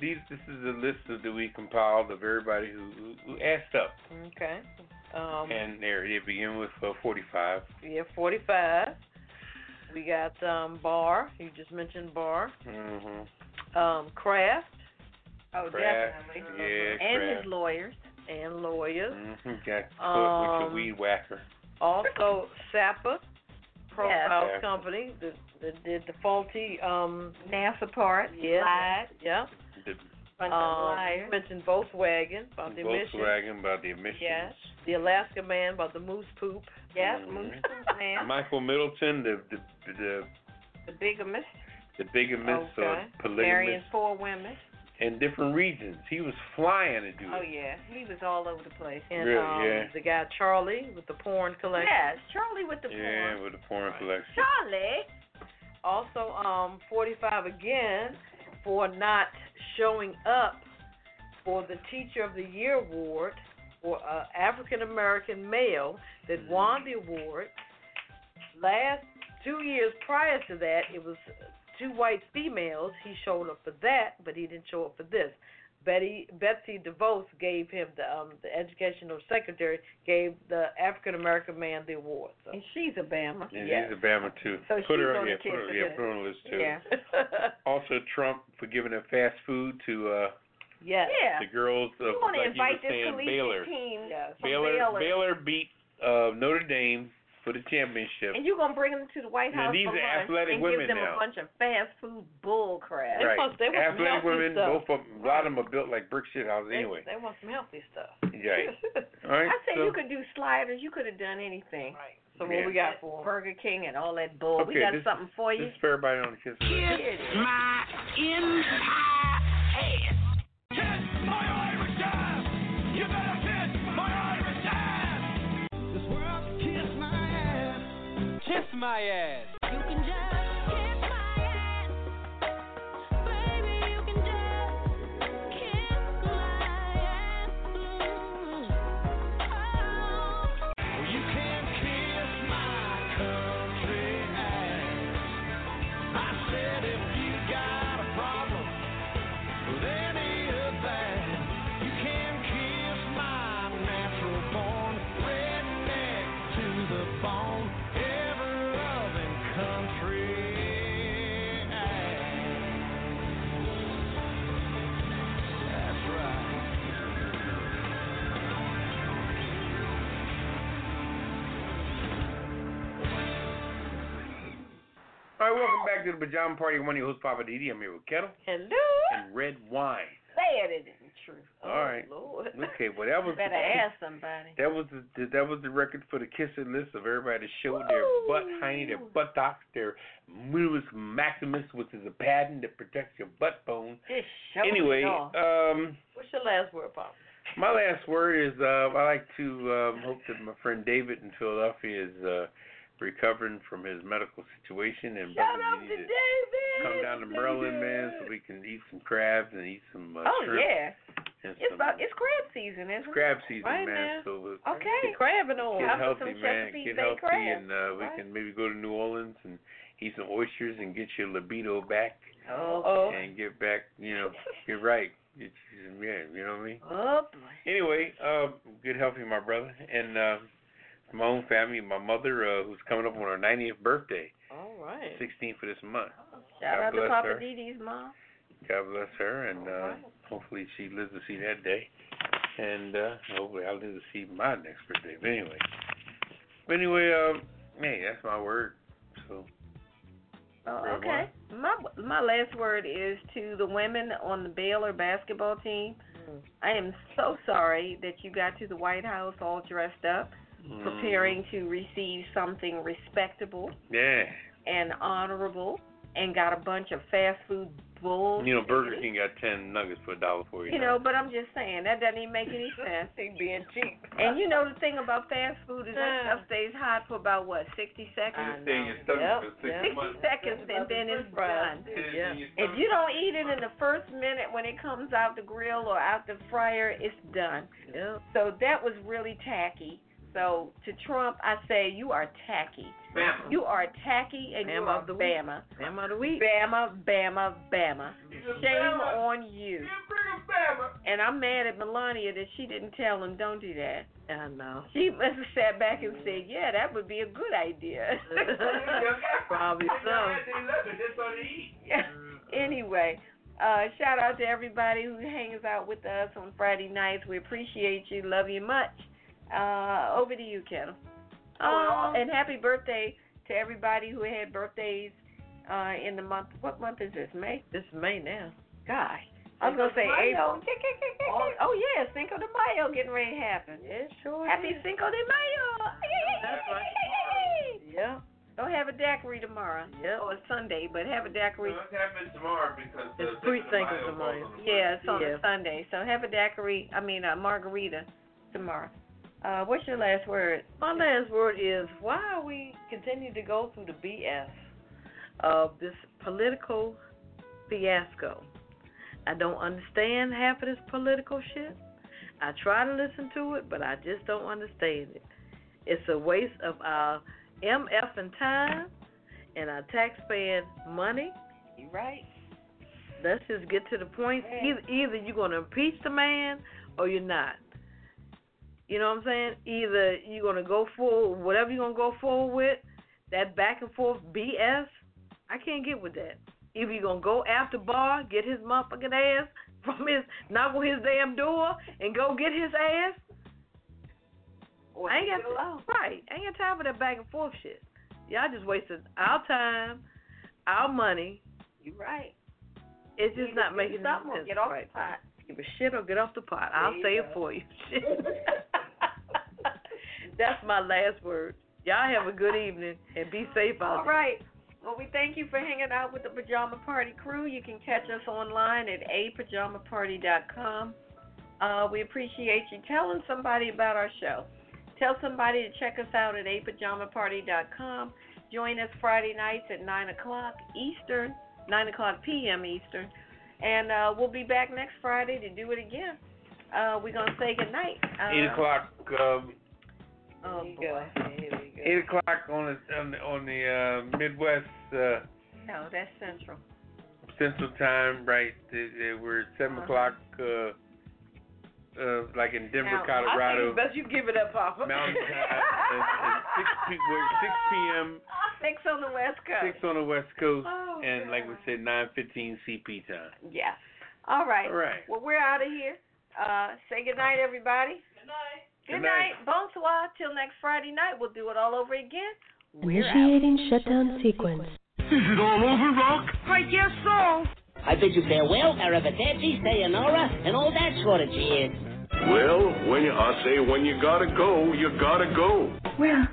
these this is a list of that we compiled of everybody who, who, who assed up. Okay. Um, and there, they begin with uh, forty-five. Yeah, forty-five. We got um, Barr. You just mentioned Barr. Mm-hmm. Um, Kraft. Oh, Kraft, definitely. Yeah, and Kraft. His lawyers. And lawyers. Mm-hmm. Got Cook um, with the weed whacker. Also, Sapa, Pro yes. House yeah. Company, that the, the, the faulty um, NASA part. Yeah. Lied. Yeah. The, Um, you mentioned Volkswagen about the emissions. Volkswagen about the emissions. Yes. The Alaska man about the moose poop. Yes, mm-hmm. moose poop man. Michael Middleton, the the the, the bigamist. The bigamist okay. or polygamist. Marrying four women. In different regions. He was flying to do it. Oh, yeah. He was all over the place. And, really, um, yeah. the guy Charlie with the porn collection. Yes, Charlie with the yeah, porn. Yeah, with the porn right. collection. Charlie. Also, um, forty-five again. For not showing up for the Teacher of the Year Award for an African-American male that won the award. Last two years prior to that, it was two white females. He showed up for that, but he didn't show up for this. Betty, Betsy DeVos gave him, the um, the educational secretary, gave the African-American man the award. So. And she's a Bama. And yes. she's a Bama, too. So put her on the list, too. Yeah. Also, Trump for giving her fast food to uh, yes. yeah. the girls of, like you were saying, Baylor. Yes. Baylor. Baylor. Baylor beat uh, Notre Dame for the championship. And you're going to bring them to the White House now, these are athletic and women give them now. A bunch of fast food bull crap. Right. They want, they want athletic women, stuff. Both of them, a lot of them are built like brick shit houses anyway. They, they want some healthy stuff. Right. All right. I said so, you could do sliders. You could have done anything. Right. So yeah. what we got for Burger King and all that bull. Okay, we got this, something for you. This is for everybody on the Kiss. Kiss my entire ass. Kiss my Irish ass. You better kiss my Irish ass. This world kiss my ass. Kiss my ass. You can just kiss my ass. Baby, you can just kiss my ass. Oh. Well, you can't kiss my country ass. I said if you got a problem with any of that, you can kiss my natural born redneck to the bone. All right, welcome back to the Pajama Party. One of your hosts, Papa D D. I'm here with Ketel. Hello. And Red Wine. Say it isn't true. All oh, right. Lord. Okay, well, that was... better the, ask somebody. That was, the, that was the record for the kissing list of everybody that showed Woo. Their butt, honey, their buttocks, their mulus maximus, which is a padding that protects your butt bone. Just show anyway, um... what's your last word, Papa? My last word is uh, I like to um, hope that my friend David in Philadelphia is... Uh, recovering from his medical situation, and shout out to David. Come down to Maryland, man, so we can eat some crabs and eat some uh, oh, shrimp. Oh yeah, it's some, about, it's crab season, isn't it? Crab season, right, man. So uh, okay, crabbing on. Get healthy, man. Get healthy, crab. And uh, we right. can maybe go to New Orleans and eat some oysters and get your libido back. Oh, oh. And get back, you know, you're right. It's, yeah, you know what I mean. Oh boy. Anyway, uh, get healthy, my brother, and. Uh, my own family, my mother, uh, who's coming up on her ninetieth birthday. All right. sixteenth for this month. Oh, shout God out to Papa Dee Dee's mom. God bless her, and uh, right. hopefully she lives to see that day. And uh, hopefully I'll live to see my next birthday. But anyway, but anyway, um, hey, that's my word. So. Oh, okay. My my last word is to the women on the Baylor basketball team. Mm. I am so sorry that you got to the White House all dressed up. Preparing to receive something respectable. Yeah. and honorable and got a bunch of fast food bulls. You know, Burger King got ten nuggets for a dollar for you. You know, but I'm just saying, that doesn't even make any sense. They being cheap. And you know the thing about fast food is that stuff stays hot for about, what, sixty seconds? It stays yep. for six yep. sixty seconds, and then it's done. Yeah. If you don't eat it in the first minute when it comes out the grill or out the fryer, it's done. Yep. So that was really tacky. So to Trump, I say you are tacky. Bama. You are tacky and Bama you are of the Bama. Week. Bama of the week. Bama, Bama, Bama. Shame Bama. On you. Bama. And I'm mad at Melania that she didn't tell him, don't do that. I know. She must have sat back and said, yeah, that would be a good idea. Probably so. Yeah. Anyway. Uh, shout out to everybody who hangs out with us on Friday nights. We appreciate you. Love you much. Uh, over to you, Ketel. Oh, and happy birthday to everybody who had birthdays uh, in the month. What month is this? May? It's May now. Gosh. I was going to say April. oh, oh, yeah, Cinco de Mayo getting ready to happen. It sure Happy is. Cinco de Mayo. That's right. Yeah. Don't have a daiquiri tomorrow. Yep. Oh, it's Sunday, but have a daiquiri. No, it's happening tomorrow because it's uh, pre Cinco de Mayo. Yeah, it's on yeah. a Sunday. So have a daiquiri, I mean, a margarita tomorrow. Uh, what's your last word? My last word is, why are we continue to go through the B S of this political fiasco? I don't understand half of this political shit. I try to listen to it, but I just don't understand it. It's a waste of our M F and time and our taxpayer money. You're right. Let's just get to the point. Either, either you're going to impeach the man or you're not. You know what I'm saying? Either you're going to go forward, whatever you're going to go forward with, that back and forth B S, I can't get with that. Either you're going to go after Barr, get his motherfucking ass from his, knock on his damn door and go get his ass. Or I ain't got, oh, right. I ain't got time for that back and forth shit. Y'all just wasted our time, our money. You're right. It's just not making no sense. Get off the pot. Give a shit or get off the pot. I'll say it for you. That's my last word. Y'all have a good evening and be safe out there. All right. Well, we thank you for hanging out with the Pajama Party crew. You can catch us online at a pajama party dot com. Uh, we appreciate you telling somebody about our show. Tell somebody to check us out at a pajama party dot com. Join us Friday nights at nine o'clock Eastern, nine o'clock p.m. Eastern. And uh, we'll be back next Friday to do it again. Uh, we're going to say goodnight. Uh, eight o'clock. Um, oh, boy. Go. eight o'clock on the, on the uh, Midwest. Uh, no, that's Central. Central time, right. We're at seven uh-huh. o'clock, uh, uh, like in Denver, now, Colorado. I think it's best you give it up, Papa. Mountain time. at, at six p.m. Six on the West Coast. Six on the West Coast, oh, and God. Like we said, nine fifteen C P time. Yeah. All right. All right. Well, we're out of here. Uh, say good night, everybody. Good night. Good, good night. night. Bonsoir. Till next Friday night, we'll do it all over again. We're Initiating out. Shutdown sequence. Is it all over, Rock? I guess so. I bid you farewell, arrivederci, sayonara, and all that sort of cheers. Well, when you, I say when you gotta go, you gotta go. Well,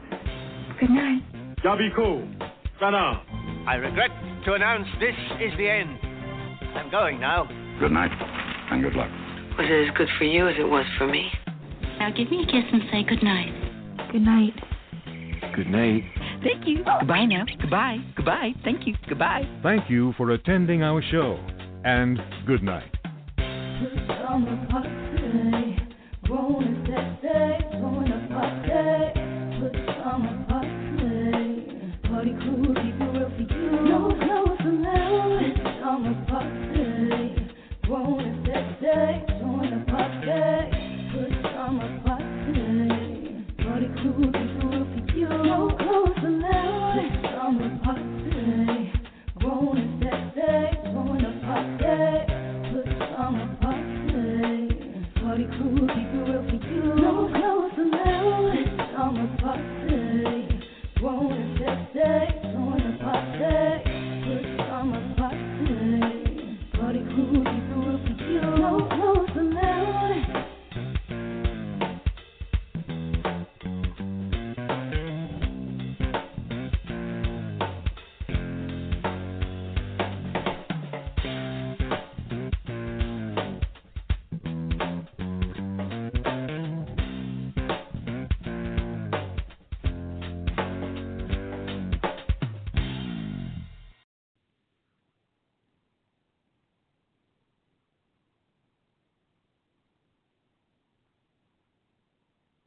good night. I regret to announce this is the end. I'm going now. Good night, and good luck. Was it as good for you as it was for me? Now give me a kiss and say good night. Good night. Good night. Thank you. Oh. Goodbye now. Goodbye. Goodbye. Thank you. Goodbye. Thank you for attending our show, and good night.